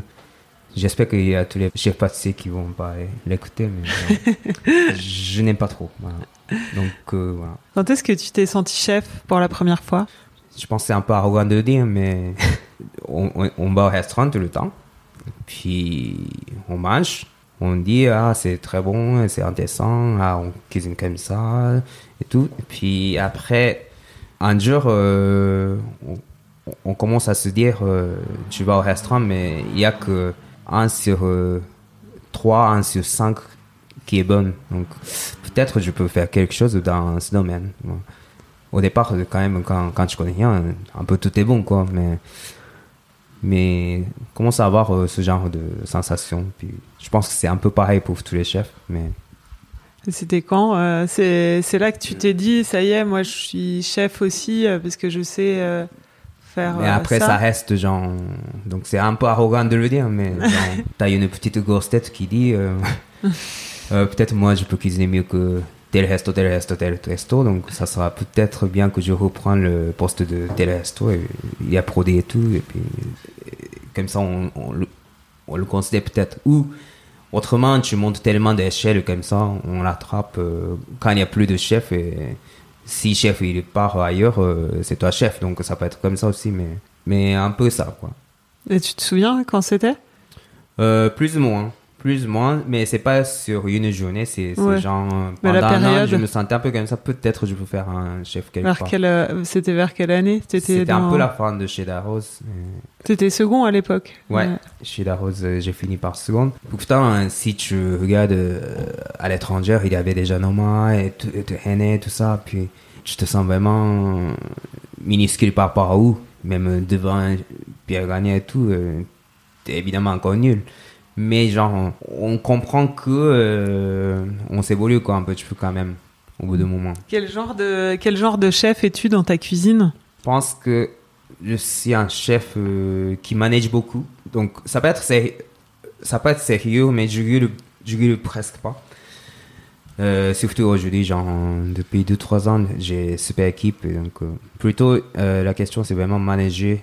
J'espère qu'il y a tous les chefs pâtissiers qui vont pas l'écouter, mais euh, je n'aime pas trop. Voilà. Donc, euh, voilà. Quand est-ce que tu t'es senti chef pour la première fois? Je pense que c'est un peu arrogant de dire, mais on, on, on va au restaurant tout le temps, puis on mange. On dit, ah, c'est très bon, c'est intéressant, ah, on cuisine comme ça, et tout. Et puis après, un jour, euh, on, on commence à se dire, euh, tu vas au restaurant, mais il n'y a que un sur trois, un sur cinq qui est bon. Donc peut-être je peux faire quelque chose dans ce domaine. Au départ, quand même, quand, quand je connais rien, un peu tout est bon, quoi. Mais... mais commence à avoir euh, ce genre de sensation. Puis je pense que c'est un peu pareil pour tous les chefs. Mais c'était quand euh, c'est c'est là que tu t'es dit ça y est, moi je suis chef aussi euh, parce que je sais euh, faire. Mais après euh, ça. ça reste genre, donc c'est un peu arrogant de le dire, mais genre, t'as une petite grosse tête qui dit euh, euh, peut-être moi je peux cuisiner mieux que tel resto, tel resto, tel resto, donc ça sera peut-être bien que je reprends le poste de tel resto, et il y a produit et tout, et puis et comme ça on, on, le, on le considère peut-être, ou autrement tu montes tellement d'échelles comme ça, on l'attrape euh, quand il n'y a plus de chef, et si chef il part ailleurs, euh, c'est toi chef, donc ça peut être comme ça aussi, mais, mais un peu ça, quoi. Et tu te souviens quand c'était? euh, Plus ou moins. Plus ou moins, mais c'est pas sur une journée, c'est, c'est ouais. genre pendant un an, je me sentais un peu comme ça, peut-être je peux faire un chef quelque part. Quelle, c'était vers quelle année? T'étais C'était dans... un peu la fin de chez Darroze. T'étais second à l'époque? Ouais, ouais. Chez Darroze, j'ai fini par second. Pourtant, si tu regardes euh, à l'étranger, il y avait déjà Noma et Henin, tout ça, puis tu te sens vraiment minuscule par rapport à où, même devant Pierre Gagné et tout, euh, t'es évidemment encore nul. Mais genre, on comprend que euh, on s'évolue quoi, un petit peu quand même, au bout de moment. Quel genre de, quel genre de chef es-tu dans ta cuisine? Je pense que je suis un chef euh, qui manage beaucoup. Donc, ça peut être, ça peut être sérieux, mais je ne gueule presque pas. Euh, surtout aujourd'hui, genre, depuis deux trois ans, j'ai super équipe. Donc, euh, plutôt, euh, la question, c'est vraiment manager.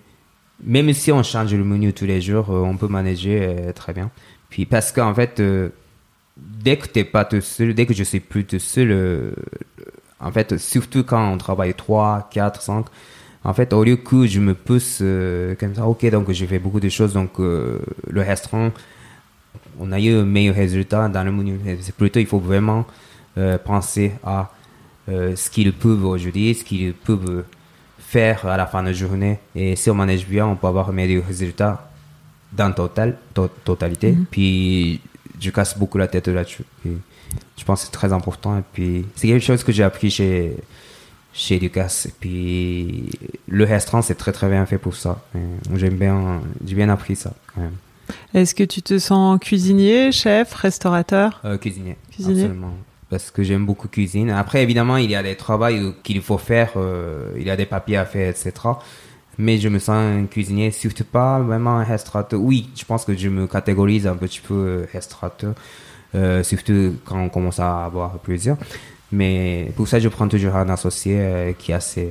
Même si on change le menu tous les jours, euh, on peut manager euh, très bien. Puis parce qu'en fait, euh, dès que t'es pas tout seul, dès que je suis plus tout seul, euh, en fait, surtout quand on travaille trois, quatre, cinq, en fait, au lieu que je me pousse euh, comme ça, ok, donc j'ai fait beaucoup de choses, donc euh, le restaurant, on a eu un meilleur résultat dans le monde. C'est plutôt, il faut vraiment euh, penser à euh, ce qu'ils peuvent aujourd'hui, ce qu'ils peuvent faire à la fin de la journée. Et si on manage bien, on peut avoir un meilleur résultat dans total, to- totalité. Mm-hmm. Puis, je casse beaucoup la tête là-dessus. Puis, je pense que c'est très important. Et puis, c'est quelque chose que j'ai appris chez... chez Ducasse. Et puis le restaurant, c'est très très bien fait pour ça. Et j'aime bien, j'ai bien appris ça quand même. Est-ce que tu te sens cuisinier, chef, restaurateur? euh, cuisinier, cuisinier, absolument. Parce que j'aime beaucoup cuisine. Après, évidemment, il y a des travaux qu'il faut faire, euh, il y a des papiers à faire, et cetera. Mais je me sens un cuisinier, surtout pas vraiment un restaurateur. Oui, je pense que je me catégorise un petit peu restaurateur, euh, surtout quand on commence à avoir plusieurs. Mais pour ça, je prends toujours un associé euh, qui a ses...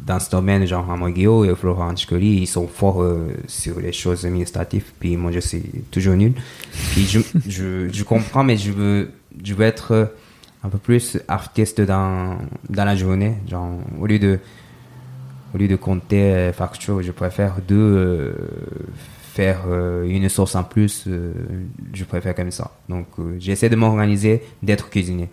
dans ce domaine, Jean-Ramoguio et Florent Chcoli. Ils sont forts euh, sur les choses administratives. Puis moi, je suis toujours nul. Puis je, je, je comprends, mais je veux, je veux être un peu plus artiste dans, dans la journée. Genre, au lieu de, au lieu de compter euh, facture, je préfère de euh, faire euh, une source en plus. Euh, je préfère comme ça. Donc, euh, j'essaie de m'organiser, d'être cuisinier.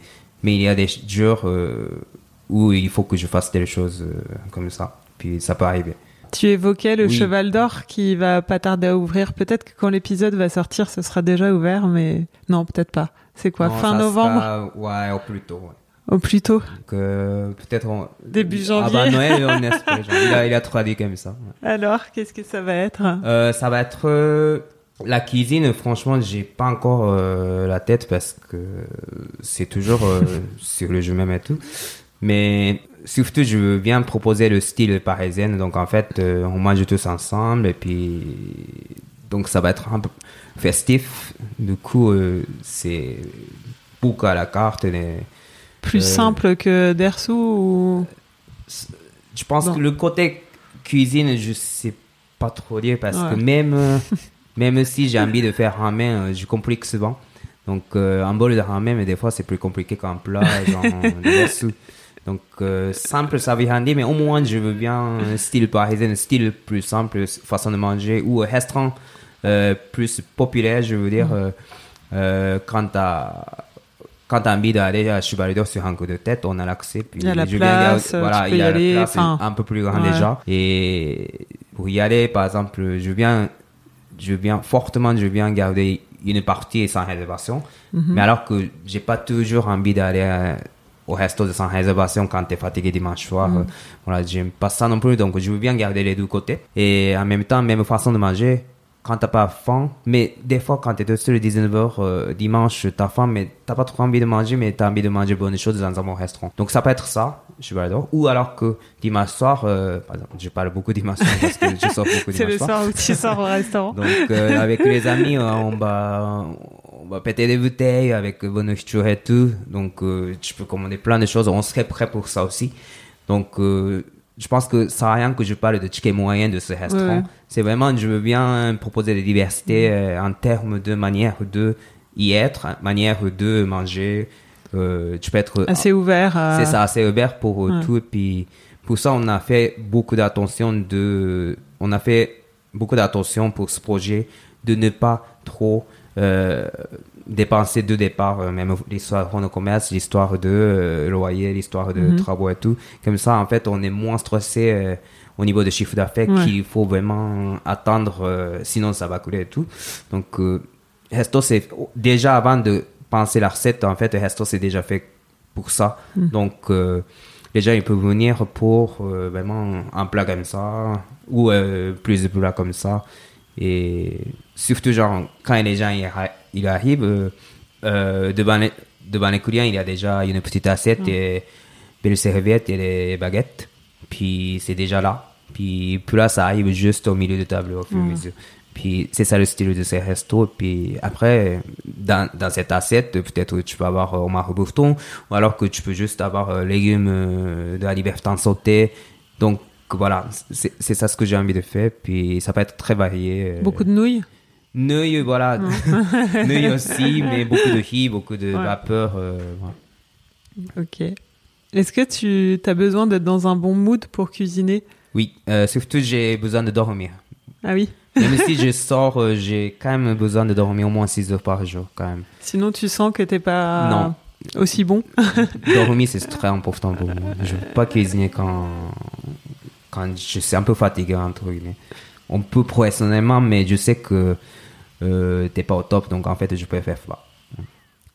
Mais il y a des jours euh, où il faut que je fasse des choses euh, comme ça. Puis ça peut arriver. Tu évoquais le oui. Cheval d'Or qui va pas tarder à ouvrir. Peut-être que quand l'épisode va sortir, ce sera déjà ouvert, mais non, peut-être pas. C'est quoi, non, fin novembre sera... Ouais, au plus tôt. Ouais. Au plus tôt. Donc, euh, peut-être on... début janvier. Ah bah Noël, on espère. il a, il a traduit comme ça. Ouais. Alors, qu'est-ce que ça va être? euh, Ça va être... Euh... La cuisine, franchement, j'ai pas encore euh, la tête parce que c'est toujours euh, sur le jeu même et tout. Mais surtout, je veux bien proposer le style parisien. Donc, en fait, euh, on mange tous ensemble et puis... Donc, ça va être un peu festif. Du coup, euh, c'est beaucoup à la carte. Les, Plus euh, simple que Dersou ou... Je pense non. que le côté cuisine, je sais pas trop dire parce ouais. que même... Euh, Même si j'ai envie de faire ramen, je complique souvent. Donc, euh, un bol de ramen, mais des fois, c'est plus compliqué qu'un plat, genre, dessous. Donc, euh, simple, ça veut rien dire, mais au moins, je veux bien un style parisien, un style plus simple, façon de manger, ou un restaurant euh, plus populaire, je veux dire, euh, euh, quand t'as... Quand t'as envie d'aller à Cheval d'Or sur un coup de tête, on a l'accès. Puis il y a la je place, viens, voilà, il y a aller, la place enfin, un peu plus grande ouais. déjà. Et pour y aller, par exemple, je viens... Je viens fortement, je viens garder une partie sans réservation, mm-hmm. mais alors que j'ai pas toujours envie d'aller à, au resto sans réservation quand t'es fatigué dimanche soir. Mm-hmm. Voilà, j'aime pas ça non plus, donc je veux bien garder les deux côtés. Et en même temps, même façon de manger quand t'as pas faim, mais des fois quand t'es tout seul dix-neuf heures euh, dimanche, t'as faim, mais t'as pas trop envie de manger, mais t'as envie de manger bonnes choses dans un bon restaurant. Donc ça peut être ça. Je vais adore. Ou alors que dimanche soir, euh, par exemple, je parle beaucoup dimanche soir parce que je sors beaucoup dimanche soir. C'est le soir où tu sors au restaurant. Donc, euh, avec les amis, euh, on va, on va péter des bouteilles avec bonne nourriture et tout. Donc, euh, tu peux commander plein de choses. On serait prêt pour ça aussi. Donc, euh, je pense que ça n'a rien que je parle de ticket moyen de ce restaurant. Ouais. C'est vraiment, je veux bien proposer des diversités euh, en termes de manière de y être, manière de manger. Euh, tu peux être assez ouvert à... c'est ça assez ouvert pour ouais. tout. Et puis pour ça on a fait beaucoup d'attention de on a fait beaucoup d'attention pour ce projet de ne pas trop euh, dépenser de départ, même l'histoire de commerce, l'histoire de euh, loyer, l'histoire de mm-hmm. travaux et tout comme ça. En fait, on est moins stressé euh, au niveau de chiffre d'affaires ouais. qu'il faut vraiment attendre, euh, sinon ça va couler et tout. Donc euh, resto, c'est déjà avant de penser la recette, en fait, le resto, c'est déjà fait pour ça. Mmh. Donc, euh, les gens, ils peuvent venir pour euh, vraiment un plat comme ça ou euh, plus de plats comme ça. Et surtout, genre, quand les gens ils arrivent, euh, euh, devant, les, devant les clients, il y a déjà une petite assiette, mmh. et belle serviette et des baguettes. Puis, c'est déjà là. Puis, puis là, ça arrive juste au milieu de table au fur et à mesure. Puis c'est ça le style de ces restos. Puis après, dans, dans cette assiette, peut-être que tu peux avoir euh, homard au bourton, ou alors que tu peux juste avoir euh, légumes euh, de la liberté en sauté. Donc voilà, c'est, c'est ça ce que j'ai envie de faire. Puis ça peut être très varié. Euh... Beaucoup de nouilles Nouilles, voilà. Nouilles aussi, mais beaucoup de riz, beaucoup de ouais. vapeur. Euh, ouais. Ok. Est-ce que tu as besoin d'être dans un bon mood pour cuisiner? Oui, euh, surtout j'ai besoin de dormir. Ah oui. Même si je sors, euh, j'ai quand même besoin de dormir au moins six heures par jour, quand même. Sinon, tu sens que t'es pas non. aussi bon. Dormir, c'est très important pour moi. Je ne veux pas cuisiner quand, quand je suis un peu fatigué, entre guillemets. On peut professionnellement, mais je sais que euh, t'es pas au top, donc en fait, je préfère pas.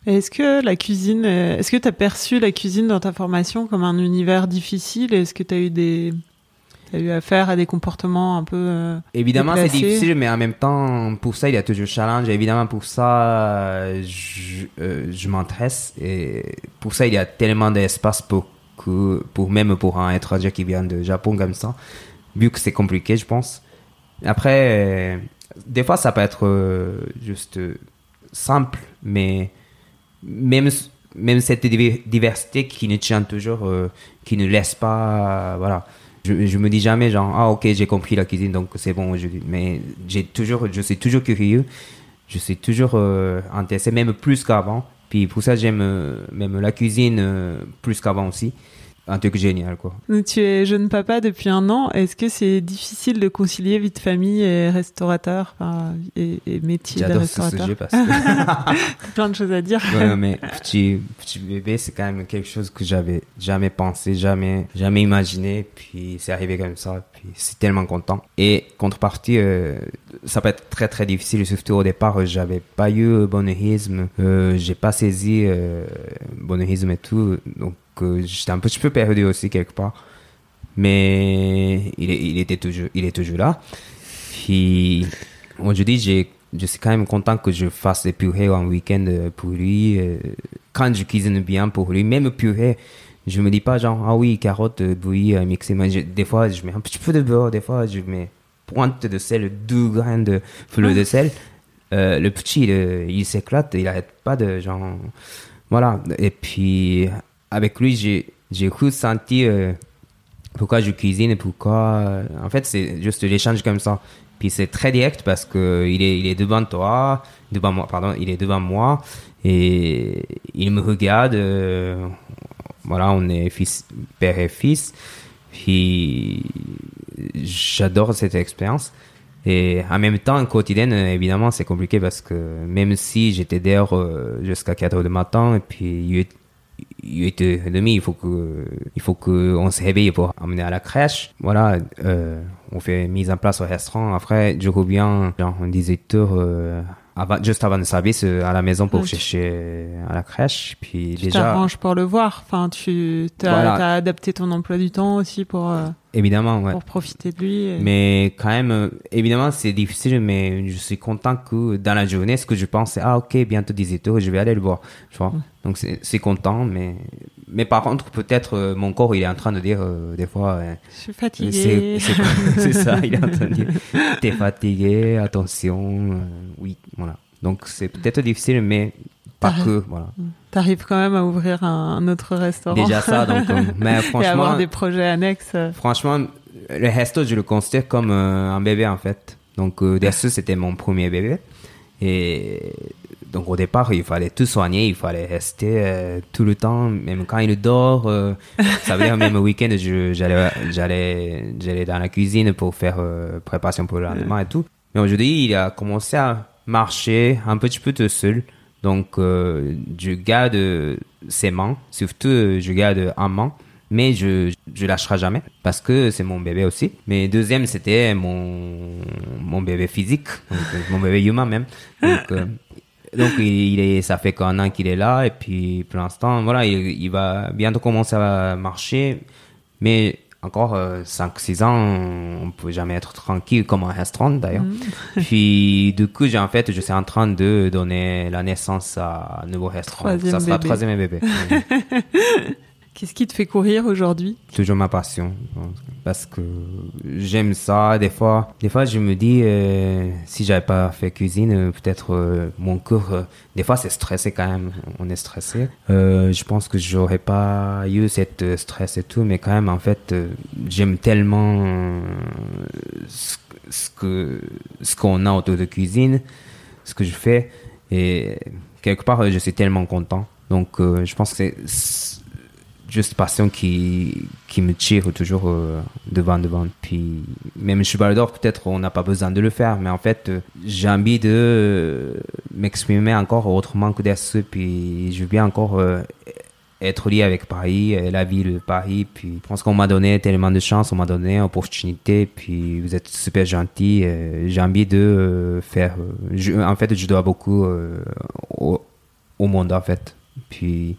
Est-ce que la cuisine, est-ce que t'as perçu la cuisine dans ta formation comme un univers difficile? Est-ce que t'as eu des... T'as eu affaire à des comportements un peu euh, évidemment, déplacés. C'est difficile, mais en même temps, pour ça, il y a toujours challenge. Évidemment, pour ça, je, euh, je m'intéresse. Et pour ça, il y a tellement d'espace pour que, pour même pour un étranger qui vient de Japon comme ça, vu que c'est compliqué, je pense. Après, euh, des fois, ça peut être euh, juste euh, simple, mais même... même cette diversité qui nous tient toujours, euh, qui ne laisse pas, euh, voilà. Je, je me dis jamais genre, ah ok, j'ai compris la cuisine, donc c'est bon aujourd'hui. Mais j'ai toujours, je suis toujours curieux, je suis toujours euh, intéressé, même plus qu'avant. Puis pour ça, j'aime euh, même la cuisine euh, plus qu'avant aussi. Un truc génial, quoi. Tu es jeune papa depuis un an. Est-ce que c'est difficile de concilier vie de famille et restaurateur, enfin, et, et métier de restaurateur? J'adore ce sujet parce que... Plein de choses à dire. Ouais, mais petit, petit bébé, c'est quand même quelque chose que j'avais jamais pensé, jamais, jamais imaginé. Puis c'est arrivé comme ça. Puis c'est tellement content. Et contrepartie, euh, ça peut être très, très difficile. Surtout au départ, j'avais pas eu bonheurisme. Euh, j'ai pas saisi euh, bonheurisme et tout. Donc, j'étais un petit peu perdu aussi quelque part, mais il, il était toujours, il est toujours là. Puis aujourd'hui, j'ai, je suis quand même content que je fasse des purées en week-end pour lui. Quand je cuisine bien pour lui, même purée, je me dis pas genre ah oui carottes bouillies mixées. Mais je, des fois, je mets un petit peu de beurre, des fois je mets pointe de sel, deux grains de fleur de sel. Euh, le petit, il, il s'éclate, il arrête pas de genre voilà. Et puis avec lui, j'ai, j'ai ressenti euh, pourquoi je cuisine, pourquoi... Euh, en fait, c'est juste l'échange comme ça. Puis c'est très direct parce qu'il est, il est devant toi, devant moi, pardon, il est devant moi et il me regarde. Euh, voilà, on est fils, père et fils. Puis j'adore cette expérience. Et en même temps, quotidienne, évidemment, c'est compliqué parce que même si j'étais dehors jusqu'à quatre heures du matin et puis... huit heures trente, il faut que, il faut qu'on se réveille pour emmener à la crèche. Voilà, euh, on fait mise en place au restaurant. Après, je reviens genre dix-huit heures, euh, avant, juste avant le service à la maison pour ah, chercher tu... à la crèche. Puis tu déjà. Tu t'arranges pour le voir. Enfin, tu, t'as, voilà. t'as adapté ton emploi du temps aussi pour, euh, évidemment, ouais. pour profiter de lui. Et... Mais quand même, évidemment, c'est difficile, mais je suis content que dans la journée, ce que je pense, c'est, ah, ok, bientôt dix-huit heures, je vais aller le voir. Tu vois? Ouais. Donc, c'est, c'est content, mais, mais par contre, peut-être, euh, mon corps, il est en train de dire, euh, des fois, euh, je suis fatigué. C'est, c'est, c'est ça, il est en train de dire, t'es fatigué, attention, euh, oui, voilà. Donc, c'est peut-être difficile, mais pas T'arrive. que, voilà. T'arrives quand même à ouvrir un, un autre restaurant. Déjà ça, donc, euh, mais franchement. Et avoir des projets annexes. Franchement, le resto, je le considère comme euh, un bébé, en fait. Donc, euh, Dersou, c'était mon premier bébé. Et donc au départ, il fallait tout soigner, il fallait rester euh, tout le temps, même quand il dort. Euh, ça veut dire même le week-end, je, j'allais, j'allais, j'allais dans la cuisine pour faire euh, préparation pour le lendemain et tout. Mais aujourd'hui, il a commencé à marcher un petit peu tout seul. Donc euh, je garde ses mains, surtout je garde en main. Mais je je lâcherai jamais parce que c'est mon bébé aussi. Mais deuxième, c'était mon mon bébé physique, donc, mon bébé humain même. Donc, euh, donc il, il est, ça fait qu'un an qu'il est là et puis pour l'instant voilà, il, il va bientôt commencer à marcher. Mais encore euh, cinq six ans, on peut jamais être tranquille comme un restaurant d'ailleurs. Mmh. Puis du coup, j'ai en fait, je suis en train de donner la naissance à un nouveau restaurant. Troisième ça sera bébé. troisième bébé. Qu'est-ce qui te fait courir aujourd'hui? Toujours ma passion, parce que j'aime ça. Des fois, des fois, je me dis, euh, si j'avais pas fait cuisine, peut-être euh, mon corps. Euh, des fois, c'est stressé quand même. On est stressé. Euh, je pense que j'aurais pas eu cette stress et tout, mais quand même, en fait, euh, j'aime tellement euh, ce, ce que ce qu'on a autour de cuisine, ce que je fais, et quelque part, je suis tellement content. Donc, euh, je pense que c'est juste passion qui, qui me tire toujours euh, devant, devant. Puis, même Cheval d'Or, peut-être on n'a pas besoin de le faire, mais en fait, euh, j'ai envie de euh, m'exprimer encore autrement que Dersou, puis je viens encore euh, être lié avec Paris, et la ville de Paris, puis je pense qu'on m'a donné tellement de chance, on m'a donné opportunité, puis vous êtes super gentils, euh, j'ai envie de euh, faire, euh, je, en fait, je dois beaucoup euh, au, au monde, en fait, puis...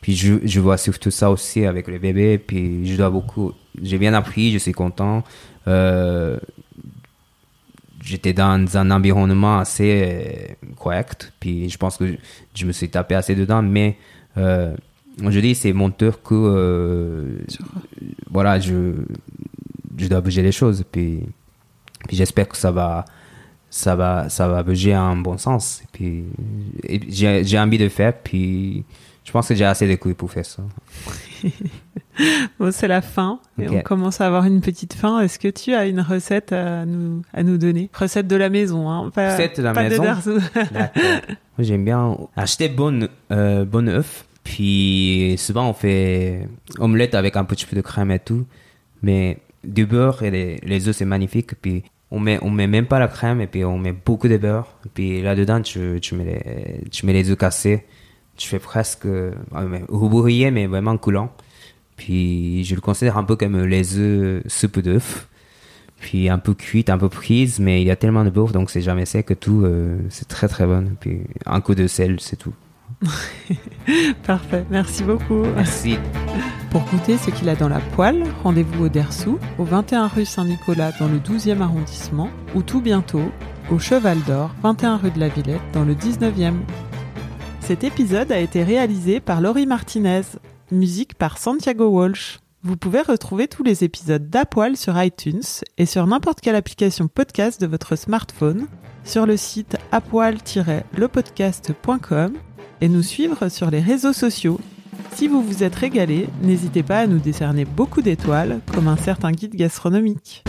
Puis je, je vois surtout ça aussi avec les bébés. Puis je dois beaucoup. J'ai bien appris, je suis content. Euh, j'étais dans un environnement assez correct. Puis je pense que je, je me suis tapé assez dedans. Mais euh, je dis, c'est mon tour que. Euh, voilà, je, je dois bouger les choses. Puis, puis j'espère que ça va. Ça va, ça va bouger en bon sens. Puis et j'ai, j'ai envie de faire. Puis. Je pense que j'ai assez de couilles pour faire ça. Bon, c'est la fin. Et okay. On commence à avoir une petite fin. Est-ce que tu as une recette à nous, à nous donner ? Recette de la maison, hein. Pas, recette de la pas maison. De D'accord. Moi, j'aime bien acheter bon, euh, bon œuf. Puis souvent, on fait omelette avec un petit peu de crème et tout. Mais du beurre et les, les œufs, c'est magnifique. Puis on met, on met même pas la crème et puis on met beaucoup de beurre. Et puis là-dedans, tu, tu mets les, tu mets les œufs cassés. Je fais presque euh, rebrouillé, mais vraiment coulant. Puis je le considère un peu comme les œufs soupe d'œuf. Puis un peu cuite, un peu prise, mais il y a tellement de beurre, donc c'est jamais sec que tout. Euh, c'est très très bon. Puis un coup de sel, c'est tout. Parfait, merci beaucoup. Merci. Pour goûter ce qu'il a dans la poêle, rendez-vous au Dersou, au vingt et un rue Saint-Nicolas, dans le douzième arrondissement, ou tout bientôt, au Cheval d'Or, vingt et un rue de la Villette, dans le dix-neuvième. Cet épisode a été réalisé par Laurie Martinez, musique par Santiago Walsh. Vous pouvez retrouver tous les épisodes d'A Poil sur iTunes et sur n'importe quelle application podcast de votre smartphone, sur le site a poil tiret le podcast point com et nous suivre sur les réseaux sociaux. Si vous vous êtes régalé, n'hésitez pas à nous décerner beaucoup d'étoiles comme un certain guide gastronomique.